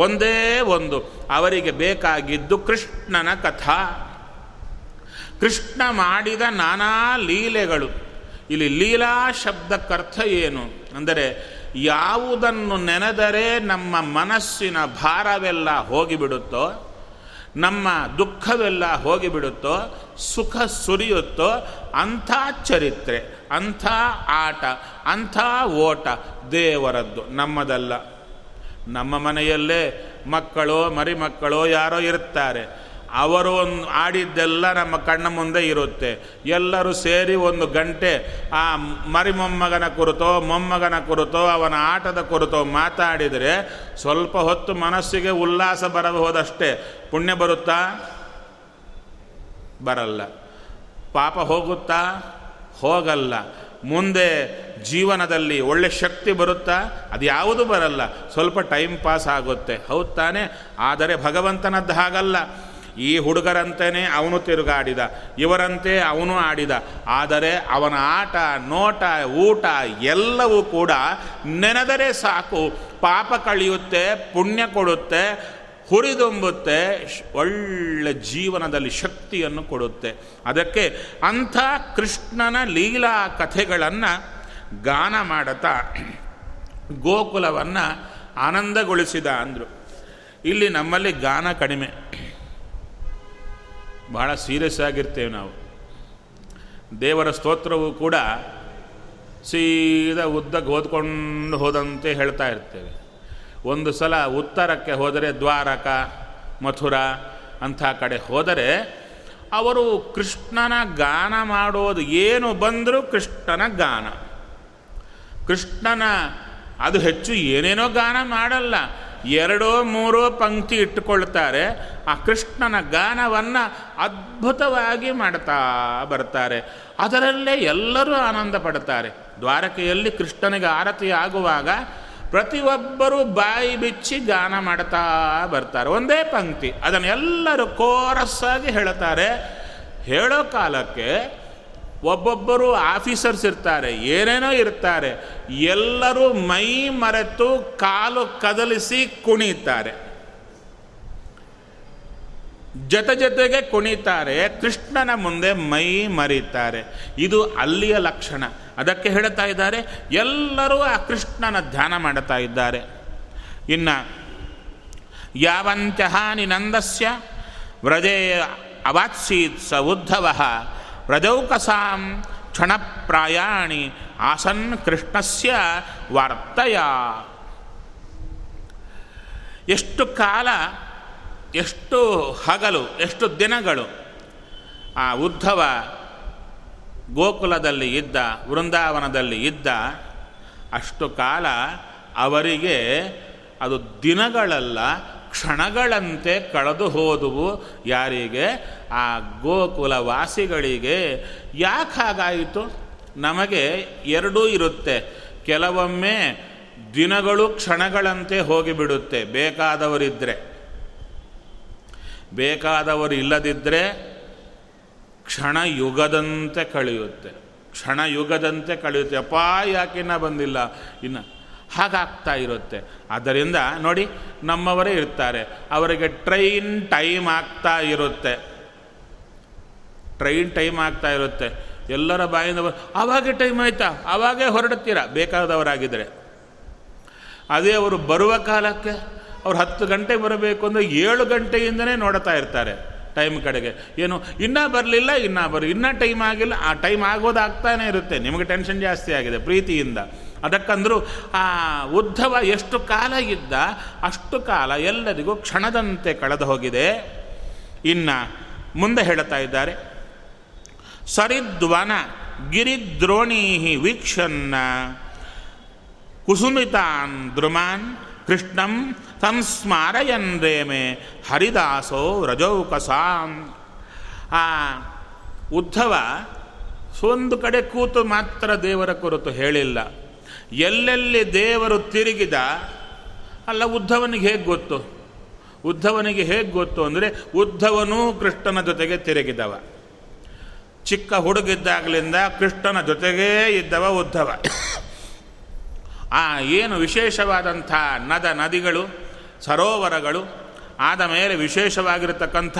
ಒಂದೇ ಒಂದು ಅವರಿಗೆ ಬೇಕಾಗಿದ್ದು ಕೃಷ್ಣನ ಕಥಾ, ಕೃಷ್ಣ ಮಾಡಿದ ನಾನಾ ಲೀಲೆಗಳು. ಇಲ್ಲಿ ಲೀಲಾ ಶಬ್ದಕ್ಕರ್ಥ ಏನು ಅಂದರೆ ಯಾವುದನ್ನು ನೆನೆದರೆ ನಮ್ಮ ಮನಸ್ಸಿನ ಭಾರವೆಲ್ಲ ಹೋಗಿಬಿಡುತ್ತೋ, ನಮ್ಮ ದುಃಖವೆಲ್ಲ ಹೋಗಿಬಿಡುತ್ತೋ, ಸುಖ ಸುರಿಯುತ್ತೋ ಅಂಥ ಚರಿತ್ರೆ, ಅಂಥ ಆಟ, ಅಂಥ ಓಟ ದೇವರದ್ದು, ನಮ್ಮದಲ್ಲ. ನಮ್ಮ ಮನೆಯಲ್ಲೇ ಮಕ್ಕಳೋ ಮರಿಮಕ್ಕಳೋ ಯಾರೋ ಇರ್ತಾರೆ, ಅವರು ಒಂದು ಆಡಿದ್ದೆಲ್ಲ ನಮ್ಮ ಕಣ್ಣ ಮುಂದೆ ಇರುತ್ತೆ. ಎಲ್ಲರೂ ಸೇರಿ ಒಂದು ಗಂಟೆ ಆ ಮರಿ ಮೊಮ್ಮಗನ ಕುರಿತೋ ಮೊಮ್ಮಗನ ಕುರಿತೋ ಅವನ ಆಟದ ಕುರಿತೋ ಮಾತಾಡಿದರೆ ಸ್ವಲ್ಪ ಹೊತ್ತು ಮನಸ್ಸಿಗೆ ಉಲ್ಲಾಸ ಬರಬಹುದಷ್ಟೇ, ಪುಣ್ಯ ಬರುತ್ತಾ? ಬರಲ್ಲ. ಪಾಪ ಹೋಗುತ್ತಾ? ಹೋಗಲ್ಲ. ಮುಂದೆ ಜೀವನದಲ್ಲಿ ಒಳ್ಳೆ ಶಕ್ತಿ ಬರುತ್ತಾ? ಅದು ಯಾವುದು ಬರಲ್ಲ, ಸ್ವಲ್ಪ ಟೈಮ್ ಪಾಸ್ ಆಗುತ್ತೆ, ಹೌದು ತಾನೇ? ಆದರೆ ಭಗವಂತನದ್ದು ಹಾಗಲ್ಲ. ಈ ಹುಡುಗರಂತೆಯೇ ಅವನು ತಿರುಗಾಡಿದ, ಇವರಂತೆ ಅವನು ಆಡಿದ, ಆದರೆ ಅವನ ಆಟ, ನೋಟ, ಊಟ ಎಲ್ಲವೂ ಕೂಡ ನೆನೆದರೆ ಸಾಕು, ಪಾಪ ಕಳೆಯುತ್ತೆ, ಪುಣ್ಯ ಕೊಡುತ್ತೆ, ಹುರಿದುಂಬುತ್ತೆ, ಒಳ್ಳೆ ಜೀವನದಲ್ಲಿ ಶಕ್ತಿಯನ್ನು ಕೊಡುತ್ತೆ. ಅದಕ್ಕೆ ಅಂಥ ಕೃಷ್ಣನ ಲೀಲಾ ಕಥೆಗಳನ್ನು ಗಾನ ಮಾಡುತ್ತಾ ಗೋಕುಲವನ್ನು ಆನಂದಗೊಳಿಸಿದ ಅಂದರು. ಇಲ್ಲಿ ನಮ್ಮಲ್ಲಿ ಗಾನ ಕಡಿಮೆ, ಬಹಳ ಸೀರಿಯಸ್ ಆಗಿರ್ತೇವೆ ನಾವು. ದೇವರ ಸ್ತೋತ್ರವೂ ಕೂಡ ಸೀದಾ ಉದ್ದಕ್ಕೆ ಓದ್ಕೊಂಡು ಹೋದಂತೆ ಹೇಳ್ತಾ ಇರ್ತೇವೆ. ಒಂದು ಸಲ ಉತ್ತರಕ್ಕೆ ಹೋದರೆ, ದ್ವಾರಕ, ಮಥುರಾ ಅಂಥ ಕಡೆ ಹೋದರೆ ಅವರು ಕೃಷ್ಣನ ಗಾನ ಮಾಡೋದು. ಏನು ಬಂದರೂ ಕೃಷ್ಣನ ಗಾನ, ಕೃಷ್ಣನ ಅದು ಹೆಚ್ಚು ಏನೇನೋ ಗಾನ ಮಾಡಲ್ಲ, ಎರಡೋ ಮೂರೋ ಪಂಕ್ತಿ ಇಟ್ಟುಕೊಳ್ತಾರೆ. ಆ ಕೃಷ್ಣನ ಗಾನವನ್ನು ಅದ್ಭುತವಾಗಿ ಮಾಡ್ತಾ ಬರ್ತಾರೆ, ಅದರಲ್ಲೇ ಎಲ್ಲರೂ ಆನಂದ ಪಡ್ತಾರೆ. ದ್ವಾರಕೆಯಲ್ಲಿ ಕೃಷ್ಣನಿಗೆ ಆರತಿ ಆಗುವಾಗ ಪ್ರತಿಯೊಬ್ಬರೂ ಬಾಯಿ ಬಿಚ್ಚಿ ಗಾನ ಮಾಡ್ತಾ ಬರ್ತಾರೆ, ಒಂದೇ ಪಂಕ್ತಿ, ಅದನ್ನೆಲ್ಲರೂ ಕೋರಸ್ಸಾಗಿ ಹೇಳ್ತಾರೆ. ಹೇಳೋ ಕಾಲಕ್ಕೆ ಒಬ್ಬೊಬ್ಬರು ಆಫೀಸರ್ಸ್ ಇರ್ತಾರೆ, ಏನೇನೋ ಇರ್ತಾರೆ, ಎಲ್ಲರೂ ಮೈ ಮರೆತು ಕಾಲು ಕದಲಿಸಿ ಕುಣಿತಾರೆ, ಜೊತೆ ಜೊತೆಗೆ ಕುಣಿತಾರೆ, ಕೃಷ್ಣನ ಮುಂದೆ ಮೈ ಮರೀತಾರೆ. ಇದು ಅಲ್ಲಿಯ ಲಕ್ಷಣ. ಅದಕ್ಕೆ ಹೇಳ್ತಾ ಇದ್ದಾರೆ ಎಲ್ಲರೂ ಆ ಕೃಷ್ಣನ ಧ್ಯಾನ ಮಾಡ್ತಾ ಇದ್ದಾರೆ. ಇನ್ನು ಯಾವಂತ್ಯಃ ನಿನಂದಸ್ಯ ವ್ರಜೇ ಅವಾತ್ಸೀತ್ ಸ ಉದ್ಧವ ವ್ರಜೌಕಸಾಂ ಕ್ಷಣಪ್ರಾಯಾಣಿ ಆಸನ್ ಕೃಷ್ಣಸ್ಯ ವಾರ್ತಯ. ಎಷ್ಟು ಕಾಲ, ಎಷ್ಟು ಹಗಲು, ಎಷ್ಟು ದಿನಗಳು ಆ ಉದ್ಧವ ಗೋಕುಲದಲ್ಲಿ ಇದ್ದ, ವೃಂದಾವನದಲ್ಲಿ ಇದ್ದ, ಅಷ್ಟು ಕಾಲ ಅವರಿಗೆ ಅದು ದಿನಗಳಲ್ಲ, ಕ್ಷಣಗಳಂತೆ ಕಳೆದು ಹೋದವು. ಯಾರಿಗೆ? ಆ ಗೋಕುಲವಾಸಿಗಳಿಗೆ. ಯಾಕೆ ಹಾಗಾಯಿತು? ನಮಗೆ ಎರಡೂ ಇರುತ್ತೆ. ಕೆಲವೊಮ್ಮೆ ದಿನಗಳು ಕ್ಷಣಗಳಂತೆ ಹೋಗಿಬಿಡುತ್ತೆ, ಬೇಕಾದವರಿದ್ದರೆ. ಬೇಕಾದವರು ಇಲ್ಲದಿದ್ದರೆ ಕ್ಷಣಯುಗದಂತೆ ಕಳೆಯುತ್ತೆ, ಕ್ಷಣಯುಗದಂತೆ ಕಳೆಯುತ್ತೆ. ಅಪ್ಪ, ಯಾಕಿನ್ನ ಬಂದಿಲ್ಲ ಇನ್ನು, ಹಾಗಾಗ್ತಾ ಇರುತ್ತೆ. ಆದ್ದರಿಂದ ನೋಡಿ, ನಮ್ಮವರೇ ಇರ್ತಾರೆ, ಅವರಿಗೆ ಟ್ರೈನ್ ಟೈಮ್ ಆಗ್ತಾ ಇರುತ್ತೆ, ಟ್ರೈನ್ ಟೈಮ್ ಆಗ್ತಾ ಇರುತ್ತೆ, ಎಲ್ಲರ ಬಾಯಿಂದ ಅವಾಗೇ ಟೈಮ್ ಆಯ್ತಾ, ಅವಾಗೇ ಹೊರಡ್ತೀರಾ ಬೇಕಾದವರಾಗಿದ್ದರೆ. ಅದೇ ಅವರು ಬರುವ ಕಾಲಕ್ಕೆ ಅವ್ರು ಹತ್ತು ಗಂಟೆಗೆ ಬರಬೇಕು ಅಂದರೆ ಏಳು ಗಂಟೆಯಿಂದನೇ ನೋಡ್ತಾ ಇರ್ತಾರೆ ಟೈಮ್ ಕಡೆಗೆ. ಏನು ಇನ್ನೂ ಬರಲಿಲ್ಲ, ಇನ್ನೂ ಬರ ಇನ್ನೂ ಟೈಮ್ ಆಗಿಲ್ಲ, ಆ ಟೈಮ್ ಆಗೋದಾಗ್ತಾನೆ ಇರುತ್ತೆ. ನಿಮಗೆ ಟೆನ್ಷನ್ ಜಾಸ್ತಿ ಆಗಿದೆ ಪ್ರೀತಿಯಿಂದ. ಅದಕ್ಕಂದರೂ ಆ ಉದ್ಧವ ಎಷ್ಟು ಕಾಲ ಇದ್ದ ಅಷ್ಟು ಕಾಲ ಎಲ್ಲರಿಗೂ ಕ್ಷಣದಂತೆ ಕಳೆದು ಹೋಗಿದೆ. ಇನ್ನು ಮುಂದೆ ಹೇಳ್ತಾ ಇದ್ದಾರೆ, ಸರಿದ್ವನ ಗಿರಿದ್ರೋಣೀ ವೀಕ್ಷನ್ನ ಕುಸುಮಿತಾನ್ ದ್ರುಮಾನ್ ಕೃಷ್ಣಂ ಸಂಸ್ಮಾರಯನ್ ರೇಮೆ ಹರಿದಾಸೋ ರಜೌಕಸಾಂ. ಆ ಉದ್ಧವ ಒಂದು ಕಡೆ ಕೂತು ಮಾತ್ರ ದೇವರ ಕುರಿತು ಹೇಳಿಲ್ಲ. ಎಲ್ಲೆಲ್ಲಿ ದೇವರು ತಿರುಗಿದ ಅಲ್ಲ, ಉದ್ಧವನಿಗೆ ಹೇಗೆ ಗೊತ್ತು? ಉದ್ಧವನಿಗೆ ಹೇಗೆ ಗೊತ್ತು ಅಂದರೆ, ಉದ್ಧವನೂ ಕೃಷ್ಣನ ಜೊತೆಗೆ ತಿರುಗಿದವ. ಚಿಕ್ಕ ಹುಡುಗಿದ್ದಾಗಲಿಂದ ಕೃಷ್ಣನ ಜೊತೆಗೇ ಇದ್ದವ ಉದ್ಧವ. ಆ ಏನು ವಿಶೇಷವಾದಂಥ ನದ ನದಿಗಳು, ಸರೋವರಗಳು, ಆದ ಮೇಲೆ ವಿಶೇಷವಾಗಿರತಕ್ಕಂಥ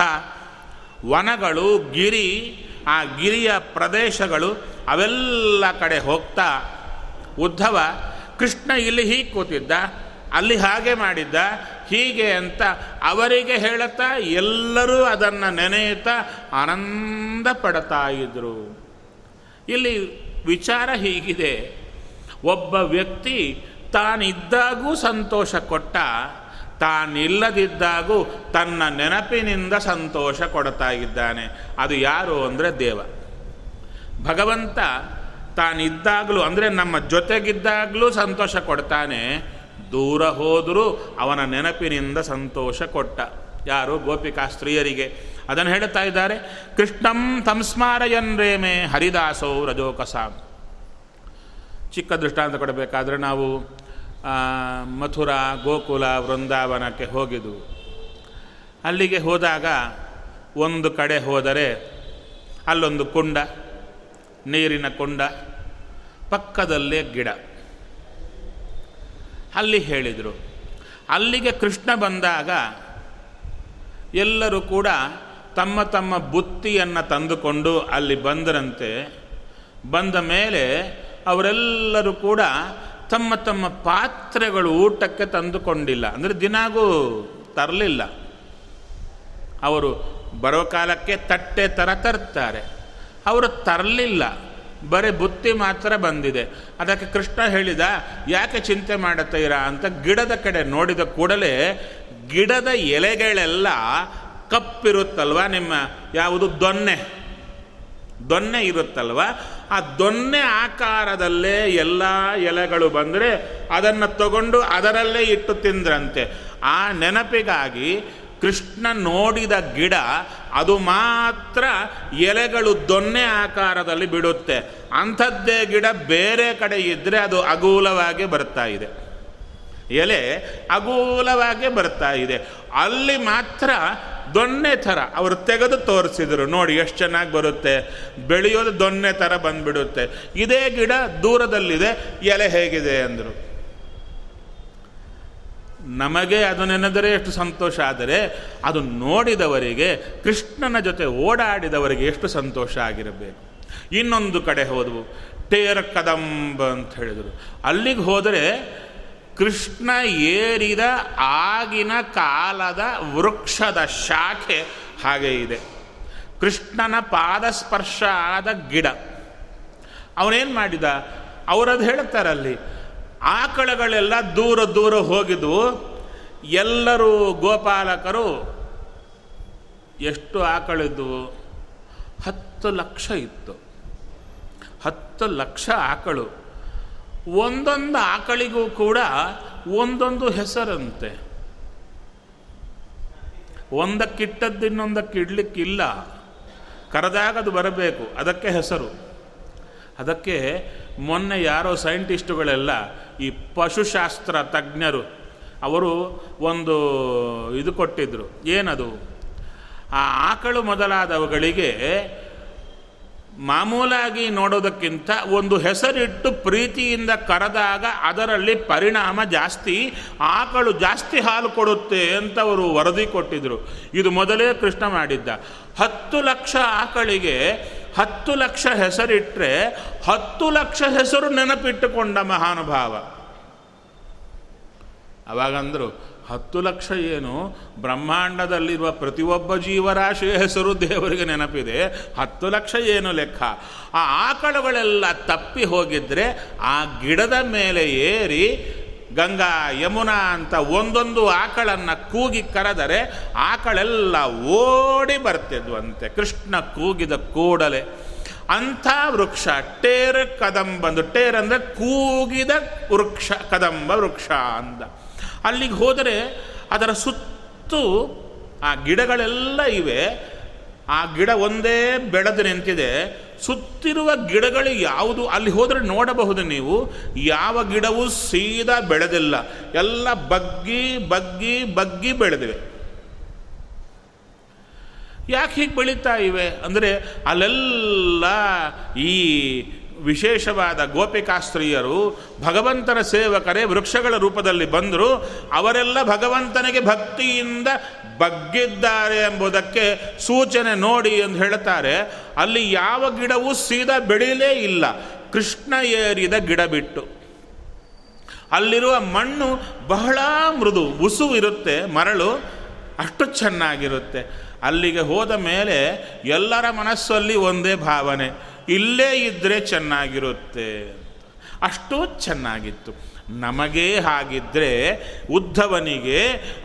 ವನಗಳು, ಗಿರಿ, ಆ ಗಿರಿಯ ಪ್ರದೇಶಗಳು, ಅವೆಲ್ಲ ಕಡೆ ಹೋಗ್ತಾ ಉದ್ಧವ ಕೃಷ್ಣ ಇಲ್ಲಿ ಹೀಗೆ ಕೂತಿದ್ದ, ಅಲ್ಲಿ ಹಾಗೆ ಮಾಡಿದ್ದ, ಹೀಗೆ ಅಂತ ಅವರಿಗೆ ಹೇಳುತ್ತಾ ಎಲ್ಲರೂ ಅದನ್ನು ನೆನೆಯುತ್ತಾ ಆನಂದ ಪಡ್ತಾ ಇದ್ದರು. ಇಲ್ಲಿ ವಿಚಾರ ಹೀಗಿದೆ, ಒಬ್ಬ ವ್ಯಕ್ತಿ ತಾನಿದ್ದಾಗೂ ಸಂತೋಷ ಕೊಟ್ಟ, ತಾನಿಲ್ಲದಿದ್ದಾಗೂ ತನ್ನ ನೆನಪಿನಿಂದ ಸಂತೋಷ ಕೊಡ್ತಾ ಇದ್ದಾನೆ. ಅದು ಯಾರು ಅಂದರೆ ದೇವ ಭಗವಂತ. ತಾನಿದ್ದಾಗಲೂ ಅಂದರೆ ನಮ್ಮ ಜೊತೆಗಿದ್ದಾಗಲೂ ಸಂತೋಷ ಕೊಡ್ತಾನೆ, ದೂರ ಹೋದರೂ ಅವನ ನೆನಪಿನಿಂದ ಸಂತೋಷ ಕೊಟ್ಟ. ಯಾರು? ಗೋಪಿಕಾ ಸ್ತ್ರೀಯರಿಗೆ ಅದನ್ನು ಹೇಳುತ್ತಾ ಇದ್ದಾರೆ. ಕೃಷ್ಣಂ ಸಂಸ್ಮಾರಯನ್ ರೇಮೆ ಹರಿದಾಸೋ ರಜೋಕಸಾಂ. ಚಿಕ್ಕ ದೃಷ್ಟಾಂತ ಕೊಡಬೇಕಾದ್ರೆ ನಾವು ಮಥುರಾ, ಗೋಕುಲ, ವೃಂದಾವನಕ್ಕೆ ಹೋಗಿದ್ದೆವು. ಅಲ್ಲಿಗೆ ಹೋದಾಗ ಒಂದು ಕಡೆ ಹೋದರೆ ಅಲ್ಲೊಂದು ಕುಂಡ, ನೀರಿನ ಕುಂಡ, ಪಕ್ಕದಲ್ಲೇ ಗಿಡ. ಅಲ್ಲಿ ಹೇಳಿದರು, ಅಲ್ಲಿಗೆ ಕೃಷ್ಣ ಬಂದಾಗ ಎಲ್ಲರೂ ಕೂಡ ತಮ್ಮ ತಮ್ಮ ಬುತ್ತಿಯನ್ನು ತಂದುಕೊಂಡು ಅಲ್ಲಿ ಬಂದರಂತೆ. ಬಂದ ಮೇಲೆ ಅವರೆಲ್ಲರೂ ಕೂಡ ತಮ್ಮ ತಮ್ಮ ಪಾತ್ರೆಗಳು ಊಟಕ್ಕೆ ತಂದುಕೊಂಡಿಲ್ಲ, ಅಂದರೆ ದಿನಾಗೂ ತರಲಿಲ್ಲ. ಅವರು ಬರೋ ಕಾಲಕ್ಕೆ ತಟ್ಟೆ ಥರ ತರ್ತಾರೆ, ಅವರು ತರಲಿಲ್ಲ, ಬರೀ ಬುತ್ತಿ ಮಾತ್ರ ಬಂದಿದೆ. ಅದಕ್ಕೆ ಕೃಷ್ಣ ಹೇಳಿದ, ಯಾಕೆ ಚಿಂತೆ ಮಾಡುತ್ತೀರಾ ಅಂತ. ಗಿಡದ ಕಡೆ ನೋಡಿದ ಕೂಡಲೇ ಗಿಡದ ಎಲೆಗಳೆಲ್ಲ ಕಪ್ಪಿರುತ್ತಲ್ವ, ನಿಮ್ಮ ಯಾವುದು ದೊನ್ನೆ ದೊನ್ನೆ ಇರುತ್ತಲ್ವ, ಆ ದೊನ್ನೆ ಆಕಾರದಲ್ಲೇ ಎಲ್ಲ ಎಲೆಗಳು ಬಂದರೆ ಅದನ್ನು ತಗೊಂಡು ಅದರಲ್ಲೇ ಇಟ್ಟು ತಿಂದ್ರಂತೆ. ಆ ನೆನಪಿಗಾಗಿ ಕೃಷ್ಣ ನೋಡಿದ ಗಿಡ ಅದು ಮಾತ್ರ ಎಲೆಗಳು ದೊನ್ನೆ ಆಕಾರದಲ್ಲಿ ಬಿಡುತ್ತೆ. ಅಂಥದ್ದೇ ಗಿಡ ಬೇರೆ ಕಡೆ ಇದ್ದರೆ ಅದು ಅಗೂಲವಾಗಿ ಬರ್ತಾ ಇದೆ, ಎಲೆ ಅಗೂಲವಾಗಿ ಬರ್ತಾ ಇದೆ. ಅಲ್ಲಿ ಮಾತ್ರ ದೊನ್ನೆ ಥರ ಅವರು ತೆಗೆದು ತೋರಿಸಿದರು, ನೋಡಿ ಎಷ್ಟು ಚೆನ್ನಾಗಿ ಬರುತ್ತೆ, ಬೆಳೆಯೋದು ದೊನ್ನೆ ಥರ ಬಂದುಬಿಡುತ್ತೆ. ಇದೇ ಗಿಡ ದೂರದಲ್ಲಿದೆ, ಎಲೆ ಹೇಗಿದೆ ಅಂದರು. ನಮಗೆ ಅದು ನೆನೆದರೆ ಎಷ್ಟು ಸಂತೋಷ, ಆದರೆ ಅದು ನೋಡಿದವರಿಗೆ, ಕೃಷ್ಣನ ಜೊತೆ ಓಡಾಡಿದವರಿಗೆ ಎಷ್ಟು ಸಂತೋಷ ಆಗಿರಬೇಕು. ಇನ್ನೊಂದು ಕಡೆ ಹೋದವು, ಟೇರ್ ಕದಂಬ ಅಂತ ಹೇಳಿದರು. ಅಲ್ಲಿಗೆ ಹೋದರೆ ಕೃಷ್ಣ ಏರಿದ ಆಗಿನ ಕಾಲದ ವೃಕ್ಷದ ಶಾಖೆ ಹಾಗೆ ಇದೆ, ಕೃಷ್ಣನ ಪಾದಸ್ಪರ್ಶ ಆದ ಗಿಡ. ಅವನೇನು ಮಾಡಿದ, ಅವರದು ಹೇಳ್ತಾರಲ್ಲಿ, ಆಕಳಗಳೆಲ್ಲ ದೂರ ದೂರ ಹೋಗಿದ್ವು. ಎಲ್ಲರೂ ಗೋಪಾಲಕರು, ಎಷ್ಟು ಆಕಳಿದ್ವು? ಹತ್ತು ಲಕ್ಷ ಇತ್ತು. ಹತ್ತು ಲಕ್ಷ ಆಕಳು, ಒಂದೊಂದು ಆಕಳಿಗೂ ಕೂಡ ಒಂದೊಂದು ಹೆಸರಂತೆ. ಒಂದಕ್ಕಿಟ್ಟದ್ದು ಇನ್ನೊಂದಕ್ಕೆ ಇಡ್ಲಿಕ್ಕಿಲ್ಲ, ಕರೆದಾಗ ಅದು ಬರಬೇಕು, ಅದಕ್ಕೆ ಹೆಸರು. ಅದಕ್ಕೆ ಮೊನ್ನೆ ಯಾರೋ ಸೈಂಟಿಸ್ಟುಗಳೆಲ್ಲ, ಈ ಪಶುಶಾಸ್ತ್ರ ತಜ್ಞರು, ಅವರು ಒಂದು ಇದು ಕೊಟ್ಟಿದ್ದರು. ಏನದು? ಆ ಆಕಳು ಮೊದಲಾದವುಗಳಿಗೆ ಮಾಮೂಲಾಗಿ ನೋಡೋದಕ್ಕಿಂತ ಒಂದು ಹೆಸರಿಟ್ಟು ಪ್ರೀತಿಯಿಂದ ಕರೆದಾಗ ಅದರಲ್ಲಿ ಪರಿಣಾಮ ಜಾಸ್ತಿ, ಆಕಳು ಜಾಸ್ತಿ ಹಾಲು ಕೊಡುತ್ತೆ ಅಂತ ಅವರು ವರದಿ ಕೊಟ್ಟಿದ್ದರು. ಇದು ಮೊದಲೇ ಕೃಷ್ಣ ಮಾಡಿದ್ದ. ಹತ್ತು ಲಕ್ಷ ಆಕಳಿಗೆ ಹತ್ತು ಲಕ್ಷ ಹೆಸರಿಟ್ಟರೆ ಹತ್ತು ಲಕ್ಷ ಹೆಸರು ನೆನಪಿಟ್ಟುಕೊಂಡ ಮಹಾನುಭಾವ. ಅವಾಗಂದರು, ಹತ್ತು ಲಕ್ಷ ಏನು, ಬ್ರಹ್ಮಾಂಡದಲ್ಲಿರುವ ಪ್ರತಿಯೊಬ್ಬ ಜೀವರಾಶಿಯ ಹೆಸರು ದೇವರಿಗೆ ನೆನಪಿದೆ, ಹತ್ತು ಲಕ್ಷ ಏನು ಲೆಕ್ಕ. ಆ ಆಕಳುಗಳೆಲ್ಲ ತಪ್ಪಿ ಹೋಗಿದ್ದರೆ ಆ ಗಿಡದ ಮೇಲೆ ಏರಿ ಗಂಗಾ ಯಮುನಾ ಅಂತ ಒಂದೊಂದು ಆಕಳನ್ನು ಕೂಗಿ ಕರೆದರೆ ಆಕಳೆಲ್ಲ ಓಡಿ ಬರ್ತಿದ್ವಂತೆ ಕೃಷ್ಣ ಕೂಗಿದ ಕೂಡಲೇ. ಅಂಥ ವೃಕ್ಷ ಟೇರ್ ಕದಂಬ ಅಂದು. ಟೇರ್ ಅಂದರೆ ಕೂಗಿದ ವೃಕ್ಷ, ಕದಂಬ ವೃಕ್ಷ ಅಂದ. ಅಲ್ಲಿಗೆ ಹೋದರೆ ಅದರ ಸುತ್ತು ಆ ಗಿಡಗಳೆಲ್ಲ ಇವೆ. ಆ ಗಿಡ ಒಂದೇ ಬೆಳೆದು ನಿಂತಿದೆ, ಸುತ್ತಿರುವ ಗಿಡಗಳು ಯಾವುದು ಅಲ್ಲಿ ಹೋದರೆ ನೋಡಬಹುದು ನೀವು, ಯಾವ ಗಿಡವೂ ಸೀದಾ ಬೆಳೆದಿಲ್ಲ, ಎಲ್ಲ ಬಗ್ಗಿ ಬಗ್ಗಿ ಬಗ್ಗಿ ಬೆಳೆದಿವೆ. ಯಾಕೆ ಹೀಗೆ ಬೆಳೀತಾ ಇವೆ ಅಂದರೆ ಅಲ್ಲೆಲ್ಲ ಈ ವಿಶೇಷವಾದ ಗೋಪಿಕಾಸ್ತ್ರೀಯರು ಭಗವಂತನ ಸೇವಕರೇ ವೃಕ್ಷಗಳ ರೂಪದಲ್ಲಿ ಬಂದರು. ಅವರೆಲ್ಲ ಭಗವಂತನಿಗೆ ಭಕ್ತಿಯಿಂದ ಬಗ್ಗಿದ್ದಾರೆ ಎಂಬುದಕ್ಕೆ ಸೂಚನೆ ನೋಡಿ ಎಂದು ಹೇಳ್ತಾರೆ. ಅಲ್ಲಿ ಯಾವ ಗಿಡವೂ ಸೀದಾ ಬೆಳೀಲೇ ಇಲ್ಲ, ಕೃಷ್ಣ ಏರಿದ ಗಿಡ ಬಿಟ್ಟು. ಅಲ್ಲಿರುವ ಮಣ್ಣು ಬಹಳ ಮೃದು, ಉಸು ಇರುತ್ತೆ, ಮರಳು ಅಷ್ಟು ಚೆನ್ನಾಗಿರುತ್ತೆ. ಅಲ್ಲಿಗೆ ಹೋದ ಮೇಲೆ ಎಲ್ಲರ ಮನಸ್ಸಲ್ಲಿ ಒಂದೇ ಭಾವನೆ, ಇಲ್ಲೇ ಇದ್ದರೆ ಚೆನ್ನಾಗಿರುತ್ತೆ. ಅಷ್ಟು ಚೆನ್ನಾಗಿತ್ತು. ನಮಗೇ ಹಾಗಿದ್ದರೆ ಉದ್ಧವನಿಗೆ,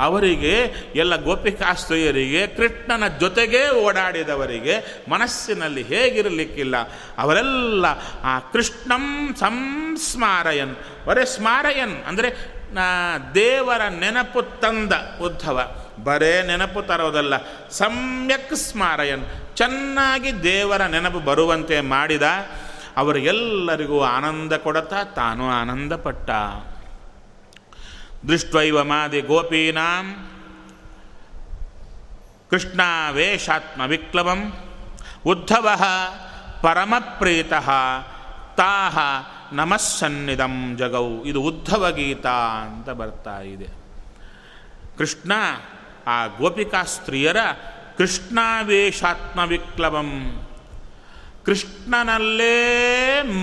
ಅವರಿಗೆ, ಎಲ್ಲ ಗೋಪಿಕಾಸ್ತ್ರೀಯರಿಗೆ, ಕೃಷ್ಣನ ಜೊತೆಗೇ ಓಡಾಡಿದವರಿಗೆ ಮನಸ್ಸಿನಲ್ಲಿ ಹೇಗಿರಲಿಕ್ಕಿಲ್ಲ. ಅವರೆಲ್ಲ ಆ ಕೃಷ್ಣಂ ಸಂಸ್ಮಾರಯನ್, ಬರೇ ಸ್ಮಾರಯನ್ ಅಂದರೆ ದೇವರ ನೆನಪು ತಂದ ಉದ್ಧವ, ಬರೇ ನೆನಪು ತರೋದಲ್ಲ, ಸಮ್ಯಕ್ ಸ್ಮಾರಯನ್, ಚೆನ್ನಾಗಿ ದೇವರ ನೆನಪು ಬರುವಂತೆ ಮಾಡಿದ. ಅವರಿಗೆಲ್ಲರಿಗೂ ಆನಂದ ಕೊಡತಾ ತಾನು ಆನಂದಪಟ್ಟ. ದೃಷ್ಟ್ವೈವ ಮಾದಿ ಗೋಪೀನಾಂ ಕೃಷ್ಣಾವೇಶಾತ್ಮ ವಿಕ್ಲವಂ ಉದ್ಧವ ಪರಮಪ್ರೀತಃ ತಾಹ ನಮಸ್ಸನ್ನಿಧಂ ಜಗೌ. ಇದು ಉದ್ಧವ ಗೀತಾ ಅಂತ ಬರ್ತಾ ಇದೆ. ಕೃಷ್ಣ ಆ ಗೋಪಿಕಾಸ್ತ್ರೀಯರ ಕೃಷ್ಣಾವೇಶಾತ್ಮ ವಿಕ್ಲವಂ, ಕೃಷ್ಣನಲ್ಲೇ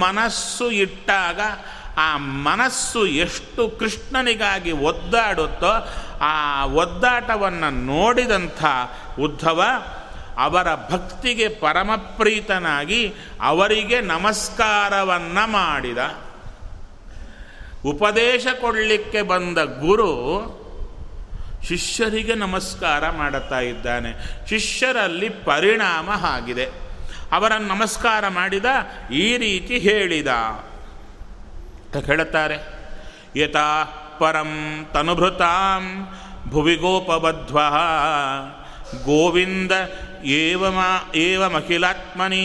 ಮನಸ್ಸು ಇಟ್ಟಾಗ ಆ ಮನಸ್ಸು ಎಷ್ಟು ಕೃಷ್ಣನಿಗಾಗಿ ಒದ್ದಾಡುತ್ತೋ ಆ ಒದ್ದಾಟವನ್ನು ನೋಡಿದಂಥ ಉದ್ಧವ ಅವರ ಭಕ್ತಿಗೆ ಪರಮಪ್ರೀತನಾಗಿ ಅವರಿಗೆ ನಮಸ್ಕಾರವನ್ನು ಮಾಡಿದ. ಉಪದೇಶ ಕೊಡಲಿಕ್ಕೆ ಬಂದ ಗುರು ಶಿಷ್ಯರಿಗೆ ನಮಸ್ಕಾರ ಮಾಡುತ್ತಾ ಇದ್ದಾನೆ. ಶಿಷ್ಯರಲ್ಲಿ ಪರಿಣಾಮ ಆಗಿದೆ. ಅವರನ್ನು ನಮಸ್ಕಾರ ಮಾಡಿದ, ಈ ರೀತಿ ಹೇಳಿದ ಅಂತ ಹೇಳ್ತಾರೆ. ಯಥಾ ಪರಂ ತನುಭೃತಾಂ ಭುವಿ ಗೋಪವಧ್ವಃ ಗೋವಿಂದ ಏವಮಖಿಲಾತ್ಮನಿ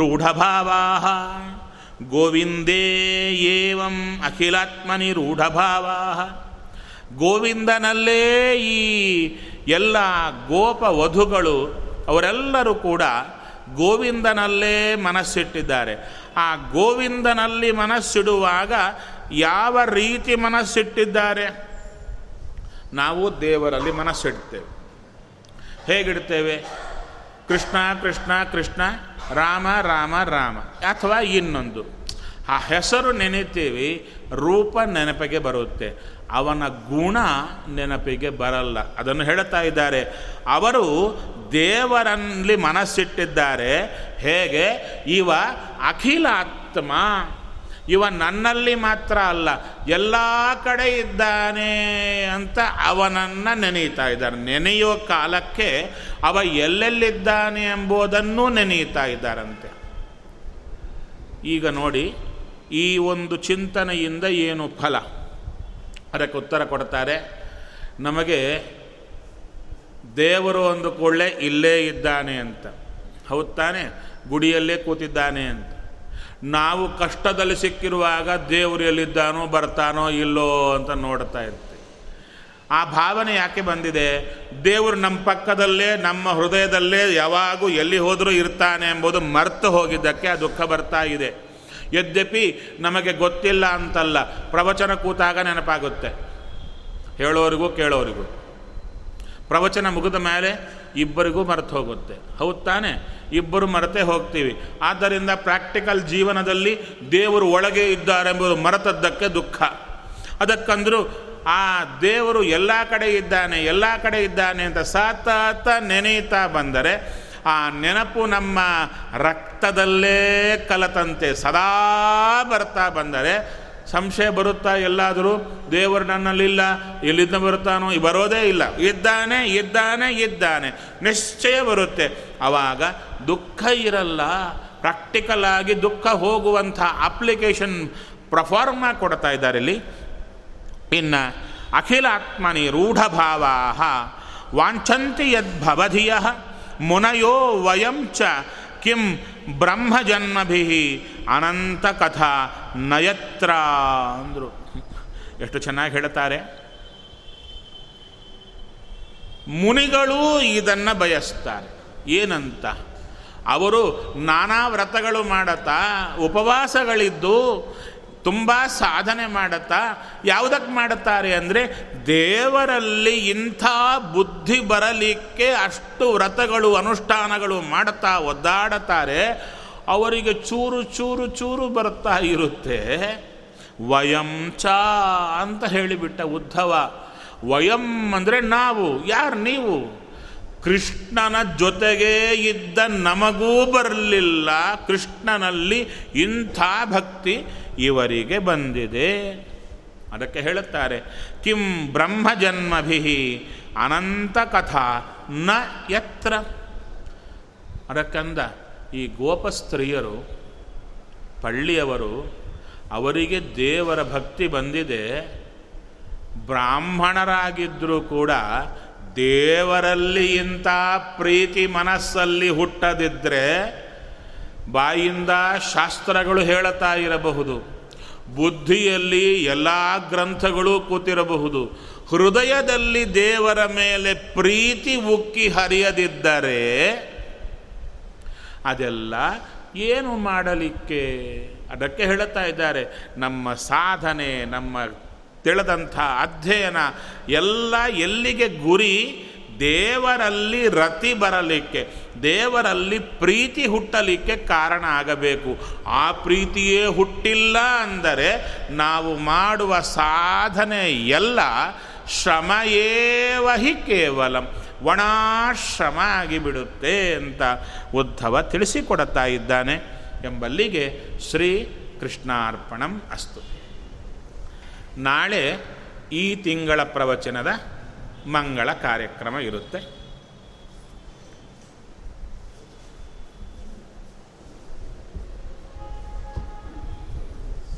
ರೂಢಭಾವಾಃ ಗೋವಿಂದೇ ಏವಂ ಅಖಿಲಾತ್ಮನಿ ರೂಢಭಾವಾಃ. ಗೋವಿಂದನಲ್ಲೇ ಈ ಎಲ್ಲ ಗೋಪವಧುಗಳು ಅವರೆಲ್ಲರೂ ಕೂಡ ಗೋವಿಂದನಲ್ಲೇ ಮನಸ್ಸಿಟ್ಟಿದ್ದಾರೆ. ಆ ಗೋವಿಂದನಲ್ಲಿ ಮನಸ್ಸಿಡುವಾಗ ಯಾವ ರೀತಿ ಮನಸ್ಸಿಟ್ಟಿದ್ದಾರೆ? ನಾವು ದೇವರಲ್ಲಿ ಮನಸ್ಸಿಡ್ತೇವೆ, ಹೇಗಿಡ್ತೇವೆ? ಕೃಷ್ಣ ಕೃಷ್ಣ ಕೃಷ್ಣ, ರಾಮ ರಾಮ ರಾಮ, ಅಥವಾ ಇನ್ನೊಂದು ಆ ಹೆಸರು ನೆನೆತೀವಿ, ರೂಪ ನೆನಪಿಗೆ ಬರುತ್ತೆ, ಅವನ ಗುಣ ನೆನಪಿಗೆ ಬರಲ್ಲ. ಅದನ್ನು ಹೇಳ್ತಾ ಇದ್ದಾರೆ. ಅವರು ದೇವರಲ್ಲಿ ಮನಸ್ಸಿಟ್ಟಿದ್ದಾರೆ. ಹೇಗೆ? ಇವ ಅಖಿಲಾತ್ಮ, ಇವ ನನ್ನಲ್ಲಿ ಮಾತ್ರ ಅಲ್ಲ, ಎಲ್ಲ ಕಡೆ ಇದ್ದಾನೆ ಅಂತ ಅವನನ್ನು ನೆನೆಯುತ್ತಾ ಇದ್ದಾರೆ. ನೆನೆಯೋ ಕಾಲಕ್ಕೆ ಅವ ಎಲ್ಲೆಲ್ಲಿದ್ದಾನೆ ಎಂಬುದನ್ನು ನೆನೆಯುತ್ತಾ ಇದ್ದಾರಂತೆ. ಈಗ ನೋಡಿ, ಈ ಒಂದು ಚಿಂತನೆಯಿಂದ ಏನು ಫಲ? ಅದಕ್ಕೆ ಉತ್ತರ ಕೊಡ್ತಾರೆ. ನಮಗೆ ದೇವರು ಒಂದು ಕೂಡಲೇ ಇಲ್ಲೇ ಇದ್ದಾನೆ ಅಂತ, ಹೌದು ತಾನೆ, ಗುಡಿಯಲ್ಲೇ ಕೂತಿದ್ದಾನೆ ಅಂತ. ನಾವು ಕಷ್ಟದಲ್ಲಿ ಸಿಕ್ಕಿರುವಾಗ ದೇವರು ಎಲ್ಲಿದ್ದಾನೋ ಬರ್ತಾನೋ ಇಲ್ಲೋ ಅಂತ ನೋಡ್ತಾ ಇರ್ತೀವಿ. ಆ ಭಾವನೆ ಯಾಕೆ ಬಂದಿದೆ? ದೇವರು ನಮ್ಮ ಪಕ್ಕದಲ್ಲೇ, ನಮ್ಮ ಹೃದಯದಲ್ಲೇ ಯಾವಾಗೂ ಎಲ್ಲಿ ಹೋದರೂ ಇರ್ತಾನೆ ಎಂಬುದು ಮರೆತು ಹೋಗಿದ್ದಕ್ಕೆ ಆ ದುಃಖ ಬರ್ತಾ ಇದೆ. ಯದ್ಯಪಿ ನಮಗೆ ಗೊತ್ತಿಲ್ಲ ಅಂತಲ್ಲ, ಪ್ರವಚನ ಕೂತಾಗ ನೆನಪಾಗುತ್ತೆ, ಹೇಳೋರಿಗೂ ಕೇಳೋರಿಗೂ. ಪ್ರವಚನ ಮುಗಿದ ಮೇಲೆ ಇಬ್ಬರಿಗೂ ಮರೆತು ಹೋಗುತ್ತೆ, ಹೌದು ತಾನೆ, ಇಬ್ಬರು ಮರೆತೇ ಹೋಗ್ತೀವಿ. ಆದ್ದರಿಂದ ಪ್ರಾಕ್ಟಿಕಲ್ ಜೀವನದಲ್ಲಿ ದೇವರು ಒಳಗೆ ಇದ್ದಾರೆಂಬುದು ಮರೆತದ್ದಕ್ಕೆ ದುಃಖ. ಅದಕ್ಕಂದರೂ ಆ ದೇವರು ಎಲ್ಲ ಕಡೆ ಇದ್ದಾನೆ ಎಲ್ಲ ಕಡೆ ಇದ್ದಾನೆ ಅಂತ ಸತತ ನೆನೆಯುತ್ತಾ ಬಂದರೆ ಆ ನೆನಪು ನಮ್ಮ ರಕ್ತದಲ್ಲೇ ಕಲತಂತೆ ಸದಾ ಬರ್ತಾ ಬಂದರೆ ಸಂಶಯ ಬರುತ್ತಾ ಎಲ್ಲಾದರೂ? ದೇವರು ನನ್ನಲ್ಲಿಲ್ಲ, ಎಲ್ಲಿದ್ದ ಬರುತ್ತಾನೋ? ಬರೋದೇ ಇಲ್ಲ, ಇದ್ದಾನೆ ಇದ್ದಾನೆ ಇದ್ದಾನೆ ನಿಶ್ಚಯ ಬರುತ್ತೆ. ಆವಾಗ ದುಃಖ ಇರಲ್ಲ. ಪ್ರಾಕ್ಟಿಕಲ್ ಆಗಿ ದುಃಖ ಹೋಗುವಂಥ ಅಪ್ಲಿಕೇಶನ್ ಪ್ರಫಾರ್ಮ ಕೊಡ್ತಾ ಇದ್ದಾರೆ ಇಲ್ಲಿ. ಇನ್ನು ಅಖಿಲಾತ್ಮನಿ ರೂಢಭಾವಾ ವಾಂಛಂತಿ ಯದ್ಭವಧಿಯ ಮುನಯೋ ವಯಂ ಚ ಕಿಂ ಬ್ರಹ್ಮಜನ್ಮಭಿ ಅನಂತ ಕಥಾ ನಯತ್ರ ಅಂದರು. ಎಷ್ಟು ಚೆನ್ನಾಗಿ ಹೇಳ್ತಾರೆ. ಮುನಿಗಳೂ ಇದನ್ನು ಬಯಸ್ತಾರೆ. ಏನಂತ. ಅವರು ನಾನಾ ವ್ರತಗಳು ಮಾಡುತ್ತಾ, ಉಪವಾಸಗಳಿದ್ದು ತುಂಬ ಸಾಧನೆ ಮಾಡುತ್ತಾ, ಯಾವುದಕ್ಕೆ ಮಾಡುತ್ತಾರೆ ಅಂದರೆ ದೇವರಲ್ಲಿ ಇಂಥ ಬುದ್ಧಿ ಬರಲಿಕ್ಕೆ ಅಷ್ಟು ವ್ರತಗಳು ಅನುಷ್ಠಾನಗಳು ಮಾಡುತ್ತಾ ಒದ್ದಾಡುತ್ತಾರೆ. ಅವರಿಗೆ ಚೂರು ಚೂರು ಚೂರು ಬರ್ತಾ ಇರುತ್ತೆ. ವಯಂ ಚ ಅಂತ ಹೇಳಿಬಿಟ್ಟ ಉದ್ಧವ. ವಯಂ ಅಂದರೆ ನಾವು, ಯಾರು ನೀವು, ಕೃಷ್ಣನ ಜೊತೆಗೇ ಇದ್ದ ನಮಗೂ ಬರಲಿಲ್ಲ, ಕೃಷ್ಣನಲ್ಲಿ ಇಂಥ ಭಕ್ತಿ ಇವರಿಗೆ ಬಂದಿದೆ. ಅದಕ್ಕೆ ಹೇಳುತ್ತಾರೆ ಕಿಂ ಬ್ರಹ್ಮಜನ್ಮಭಿಹಿ ಅನಂತ ಕಥಾ ನ ಯತ್ರ. ಅದಕ್ಕಂದ ಈ ಗೋಪಸ್ತ್ರೀಯರು ಪಳ್ಳಿಯವರು, ಅವರಿಗೆ ದೇವರ ಭಕ್ತಿ ಬಂದಿದೆ. ಬ್ರಾಹ್ಮಣರಾಗಿದ್ದರೂ ಕೂಡ ದೇವರಲ್ಲಿ ಇಂಥ ಪ್ರೀತಿ ಮನಸ್ಸಲ್ಲಿ ಹುಟ್ಟದಿದ್ದರೆ ಬಾಯಿಂದ ಶಾಸ್ತ್ರಗಳು ಹೇಳುತ್ತಾ ಇರಬಹುದು, ಬುದ್ಧಿಯಲ್ಲಿ ಎಲ್ಲ ಗ್ರಂಥಗಳು ಕೂತಿರಬಹುದು, ಹೃದಯದಲ್ಲಿ ದೇವರ ಮೇಲೆ ಪ್ರೀತಿ ಉಕ್ಕಿ ಹರಿಯದಿದ್ದರೆ ಅದೆಲ್ಲ ಏನು ಮಾಡಲಿಕ್ಕೆ. ಅದಕ್ಕೆ ಹೇಳುತ್ತಾ ಇದ್ದಾರೆ ನಮ್ಮ ಸಾಧನೆ, ನಮ್ಮ ತಿಳಿದಂಥ ಅಧ್ಯಯನ ಎಲ್ಲ ಎಲ್ಲಿಗೆ ಗುರಿ, ದೇವರಲ್ಲಿ ರತಿ ಬರಲಿಕ್ಕೆ, ದೇವರಲ್ಲಿ ಪ್ರೀತಿ ಹುಟ್ಟಲಿಕ್ಕೆ ಕಾರಣ ಆಗಬೇಕು. ಆ ಪ್ರೀತಿಯೇ ಹುಟ್ಟಿಲ್ಲ ಅಂದರೆ ನಾವು ಮಾಡುವ ಸಾಧನೆ ಎಲ್ಲ ಶ್ರಮಯೇವ ಹಿ ಕೇವಲಂ, ಒಣಾಶ್ರಮ ಆಗಿಬಿಡುತ್ತೆ ಅಂತ ಉದ್ಧವ ತಿಳಿಸಿಕೊಡುತ್ತಾ ಇದ್ದಾನೆ ಎಂಬಲ್ಲಿಗೆ ಶ್ರೀ ಕೃಷ್ಣಾರ್ಪಣಂ ಅಸ್ತು. ನಾಳೆ ಈ ತಿಂಗಳ ಪ್ರವಚನದ ಮಂಗಳ ಕಾರ್ಯಕ್ರಮ ಇರುತ್ತೆ.